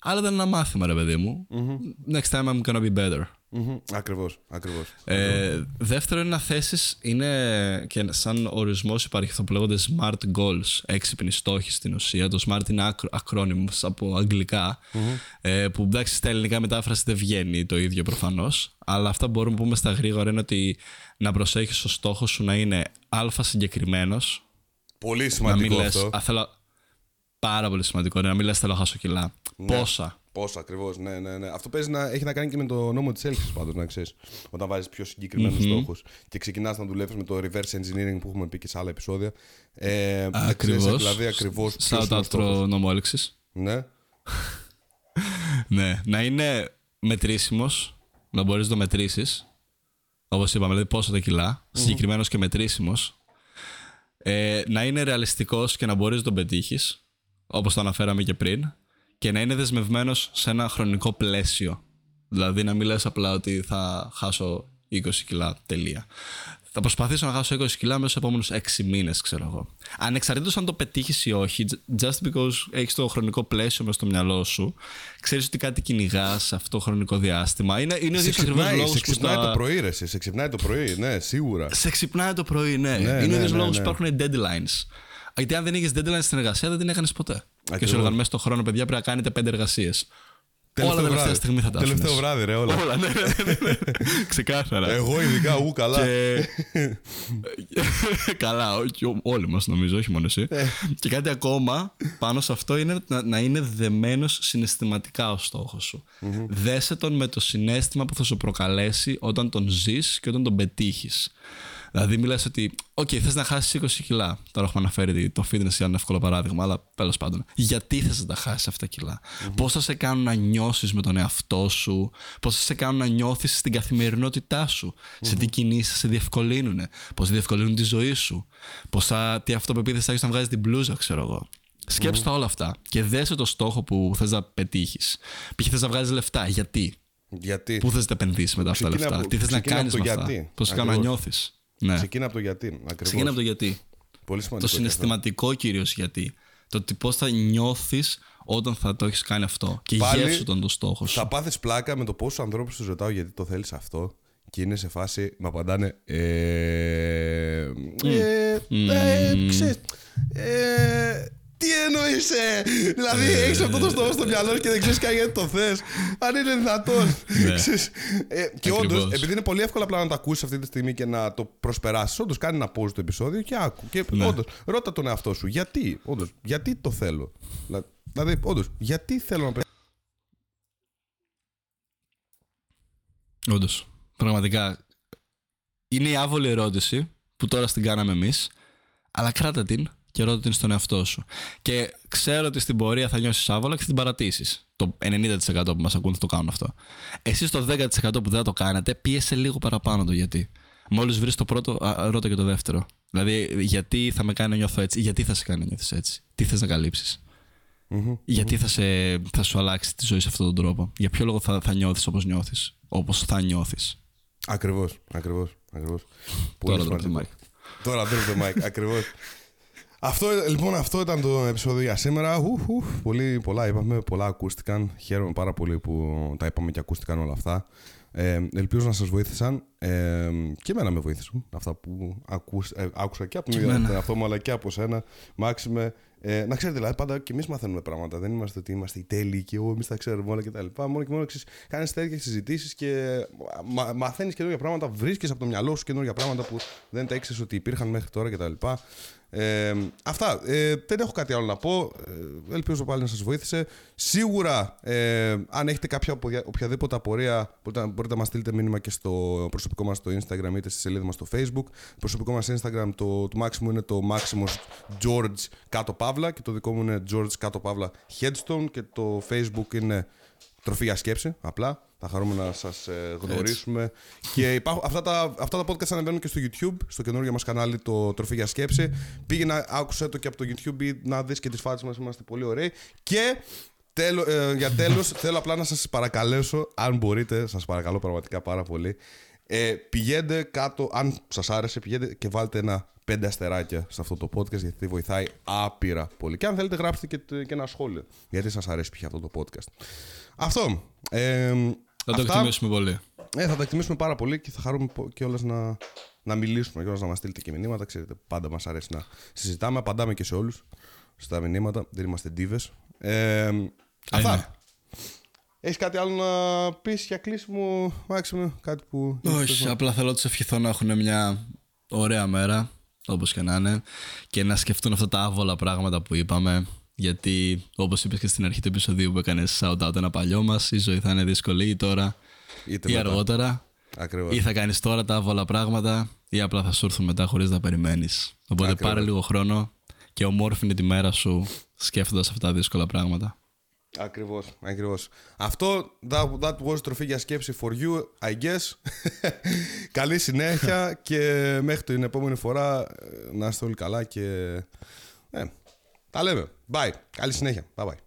Αλλά ήταν ένα μάθημα, ρε παιδί μου. Mm-hmm. Next time I'm gonna be better. Mm-hmm. Ακριβώς, ακριβώς. Ε, δεύτερο είναι να θέσεις, είναι και σαν ορισμός υπάρχει αυτό που λέγονται smart goals, έξυπνοι στόχοι στην ουσία. Το smart είναι ακρόνιμο από αγγλικά, mm-hmm. ε, που εντάξει στα ελληνικά μετάφραση δεν βγαίνει το ίδιο προφανώς. Αλλά αυτά μπορούμε να πούμε στα γρήγορα είναι ότι να προσέχεις ο στόχος σου να είναι αλφα συγκεκριμένος. Πολύ σημαντικό να αυτό. Λες, α, θέλω, πάρα πολύ σημαντικό, να μην λες θέλω να χάσω κιλά. Ναι. Πόσα. Πόσα ακριβώς, ναι, ναι, ναι. Αυτό παίζει να έχει να κάνει και με το νόμο της έλξης πάντως, να ξέρεις. Όταν βάζεις πιο συγκεκριμένους mm-hmm. στόχους και ξεκινάς να δουλεύεις με το reverse engineering που έχουμε πει και σε άλλα επεισόδια. Ε, ακριβώς. Ξέρεις, δηλαδή, ακριβώς σαν το άτρο νόμο έλξης. Ναι. Ναι, να είναι μετρήσιμος, να μπορείς να το μετρήσεις. Όπως είπαμε, δηλαδή πόσα τα κιλά, mm-hmm. συγκεκριμένος και μετρήσιμος. Ε, να είναι ρεαλιστικός και να μπορείς να τον πετύχεις. Όπως το αναφέραμε και πριν, και να είναι δεσμευμένος σε ένα χρονικό πλαίσιο. Δηλαδή να μην λες απλά ότι θα χάσω είκοσι κιλά. Τελεία. Θα προσπαθήσω να χάσω είκοσι κιλά μέσα στους επόμενους έξι μήνες, ξέρω εγώ. Ανεξαρτήτως αν το πετύχεις ή όχι, just because έχεις το χρονικό πλαίσιο μέσα στο μυαλό σου, ξέρεις ότι κάτι κυνηγάς σε αυτό το χρονικό διάστημα. Είναι, είναι ο ίδιος ακριβώς λόγος. Σε ξυπνάει τα... το πρωί, ρε. Σε ξυπνάει το πρωί, ναι, σίγουρα. Σε ξυπνάει το πρωί, ναι. ναι είναι ο ίδιος ναι, ναι, λόγος ναι. που υπάρχουν deadlines. Γιατί αν δεν είχες deadline στην εργασία, δεν την έκανες ποτέ. Ακριβώς. Και σου έλεγαν μέσα στον χρόνο, παιδιά, πρέπει να κάνετε πέντε εργασίες. Όλα τελευταία στιγμή θα τα αφήνεις. Τελευταίο βράδυ, ρε, όλα. Όλα, ναι, ναι, ναι. Ξεκάθαρα. Εγώ ειδικά, ου, καλά. Και... καλά, όλοι μας νομίζω, όχι μόνο εσύ. Και κάτι ακόμα πάνω σε αυτό είναι να, να είναι δεμένος συναισθηματικά ο στόχος σου. Mm-hmm. Δέσε τον με το συναίσθημα που θα σου προκαλέσει όταν τον ζεις και όταν τον πετύχεις. Δηλαδή, μιλάς ότι, οκ, okay, θες να χάσεις είκοσι κιλά. Τώρα έχουμε αναφέρει το fitness για ένα εύκολο παράδειγμα, αλλά τέλος πάντων. Γιατί θες να τα χάσεις αυτά τα κιλά, mm-hmm. Πώς θα σε κάνουν να νιώσεις με τον εαυτό σου, πώς θα σε κάνουν να νιώθεις στην καθημερινότητά σου, mm-hmm. Σε τι κινήσεις σε διευκολύνουν, πώς διευκολύνουν τη ζωή σου, πώς θα, τι αυτοπεποίθηση θα έχεις να βγάζεις την μπλούζα, ξέρω εγώ. Σκέψου τα mm-hmm. όλα αυτά και δέσε το στόχο που θες να πετύχεις. Π.χ. θες να βγάζεις λεφτά. Γιατί, γιατί... πού θες να επενδύσεις μετά αυτά τα λεφτά, από... τι θες να κάνεις με αυτά, πώς θα κάνουν να νιώθεις. Ναι. Ξεκίνα από το γιατί. Ακριβώς. Ξεκίνα από το γιατί. Πολύ σημαντικό. Το συναισθηματικό κυρίως γιατί. Το ότι πώς θα νιώθεις όταν θα το έχεις κάνει αυτό. Και γεύσου τον το στόχο σου. Θα πάθεις πλάκα με το πόσους ανθρώπους τους ρωτάω γιατί το θέλεις αυτό και είναι σε φάση να απαντάνε. Ε. Ε. ε, ε, ξέρεις, ε τι εννοείσαι! Δηλαδή, έχεις αυτό το στόχο στο μυαλό και δεν ξέρεις καν γιατί το θες. Αν είναι δυνατόν. Και όντως, επειδή είναι πολύ εύκολο απλά να το ακούσεις αυτή τη στιγμή και να το προσπεράσεις, όντως κάνει ένα pause το επεισόδιο και άκου. Και όντως, ρώτα τον εαυτό σου, γιατί, όντως, γιατί το θέλω. Δηλαδή, όντως, γιατί θέλω να πετύχω. Όντως, πραγματικά, είναι η άβολη ερώτηση που τώρα την κάναμε εμείς, αλλά κράτα την. Και ρώτα την στον εαυτό σου. Και ξέρω ότι στην πορεία θα νιώσεις άβολα και θα την παρατήσεις. Το ενενήντα τοις εκατό που μας ακούν θα το κάνουν αυτό. Εσείς το δέκα τοις εκατό που δεν το κάνετε, πίεσε λίγο παραπάνω το γιατί. Μόλις βρεις το πρώτο, α, ρώτα και το δεύτερο. Δηλαδή, γιατί θα με κάνει να νιώθω έτσι, γιατί θα σε κάνει να νιώθεις έτσι, τι θες να καλύψεις, mm-hmm. γιατί θα, σε, θα σου αλλάξει τη ζωή σε αυτόν τον τρόπο, για ποιο λόγο θα, θα νιώθεις όπως νιώθεις, όπως θα νιώθεις. Ακριβώς, ακριβώς, ακριβώς. Τώρα δρόμετε, Μάικ. Τώρα δρόμετε, Μάικ, ακριβώς. Αυτό, λοιπόν, αυτό ήταν το επεισόδιο για σήμερα. Ουφ, ουφ, πολύ, πολλά είπαμε, πολλά ακούστηκαν. Χαίρομαι πάρα πολύ που τα είπαμε και ακούστηκαν όλα αυτά. Ε, ελπίζω να σας βοήθησαν. Ε, και εμένα με βοήθησαν αυτά που ακούς, ε, άκουσα και από τον εαυτό μου, αλλά και από σένα, Μάξιμε. Ε, να ξέρετε, δηλαδή, πάντα και εμείς μαθαίνουμε πράγματα. Δεν είμαστε ότι είμαστε οι τέλειοι και εγώ, εμείς τα ξέρουμε όλα κτλ. Μόνο και μόνο κάνεις τέτοιες συζητήσεις και μα, μαθαίνεις καινούργια πράγματα, βρίσκεις από το μυαλό σου καινούργια πράγματα που δεν τα ήξερες ότι υπήρχαν μέχρι τώρα κτλ. Ε, αυτά, ε, δεν έχω κάτι άλλο να πω, ε, ελπίζω πάλι να σας βοήθησε. Σίγουρα ε, αν έχετε κάποια οποιαδήποτε απορία μπορείτε, μπορείτε να μας στείλετε μήνυμα και στο προσωπικό μας στο Instagram είτε στη σελίδα μας στο Facebook. Το προσωπικό μας Instagram το, το Maximum είναι το maximosgeorge κάτω παύλα και το δικό μου είναι George κάτω παύλα headstone και το Facebook είναι Τροφή για σκέψη, απλά. Θα χαρούμε να σας ε, γνωρίσουμε. Έτσι. Και υπάρχουν, αυτά, τα, αυτά τα podcast ανεβαίνουν και στο YouTube, στο καινούργιο μας κανάλι, το Τροφή για σκέψη. Πήγαινε, άκουσε το και από το YouTube ή να δεις και τις φάτσες μας, είμαστε πολύ ωραίοι. Και τέλο, ε, για τέλος, θέλω απλά να σας παρακαλέσω, αν μπορείτε, σας παρακαλώ πραγματικά πάρα πολύ. Ε, πηγαίνετε κάτω, αν σας άρεσε, πηγαίνετε και βάλτε ένα πέντε αστεράκια σε αυτό το podcast, γιατί βοηθάει άπειρα πολύ. Και αν θέλετε, γράψτε και, και ένα σχόλιο, γιατί σας αρέσει πια αυτό το podcast. Αυτό. Ε, θα το αυτά, εκτιμήσουμε πολύ. Ε, θα το εκτιμήσουμε πάρα πολύ και θα χαρούμε κιόλας να, να μιλήσουμε κιόλας, να μας στείλετε και μηνύματα. Ξέρετε, πάντα μας αρέσει να συζητάμε. Απαντάμε και σε όλους στα μηνύματα. Δεν είμαστε ντίβες. Ε, αυτά. Έχεις κάτι άλλο να πεις για κλείσιμο, Μάξιμο, κάτι που. Όχι, απλά θέλω να τους ευχηθώ να έχουν μια ωραία μέρα, όπως και να είναι, και να σκεφτούν αυτά τα άβολα πράγματα που είπαμε. Γιατί, όπως είπες και στην αρχή του επεισοδίου που έκανες shout-out ένα παλιό μας, η ζωή θα είναι δύσκολη ή τώρα είτε ή μετά, αργότερα. Ακριβώς. Ή θα κάνεις τώρα τα άβολα πράγματα ή απλά θα σου έρθουν μετά χωρίς να περιμένεις. Οπότε ακριβώς, πάρε λίγο χρόνο και ομόρφινε τη μέρα σου σκέφτοντας αυτά τα δύσκολα πράγματα. Ακριβώς, ακριβώς. Αυτό, that, that was Τροφή για σκέψη for you, I guess. Καλή συνέχεια και μέχρι την επόμενη φορά να είστε όλοι καλά και... Ε, τα λέμε. Bye. Καλή συνέχεια. Bye bye.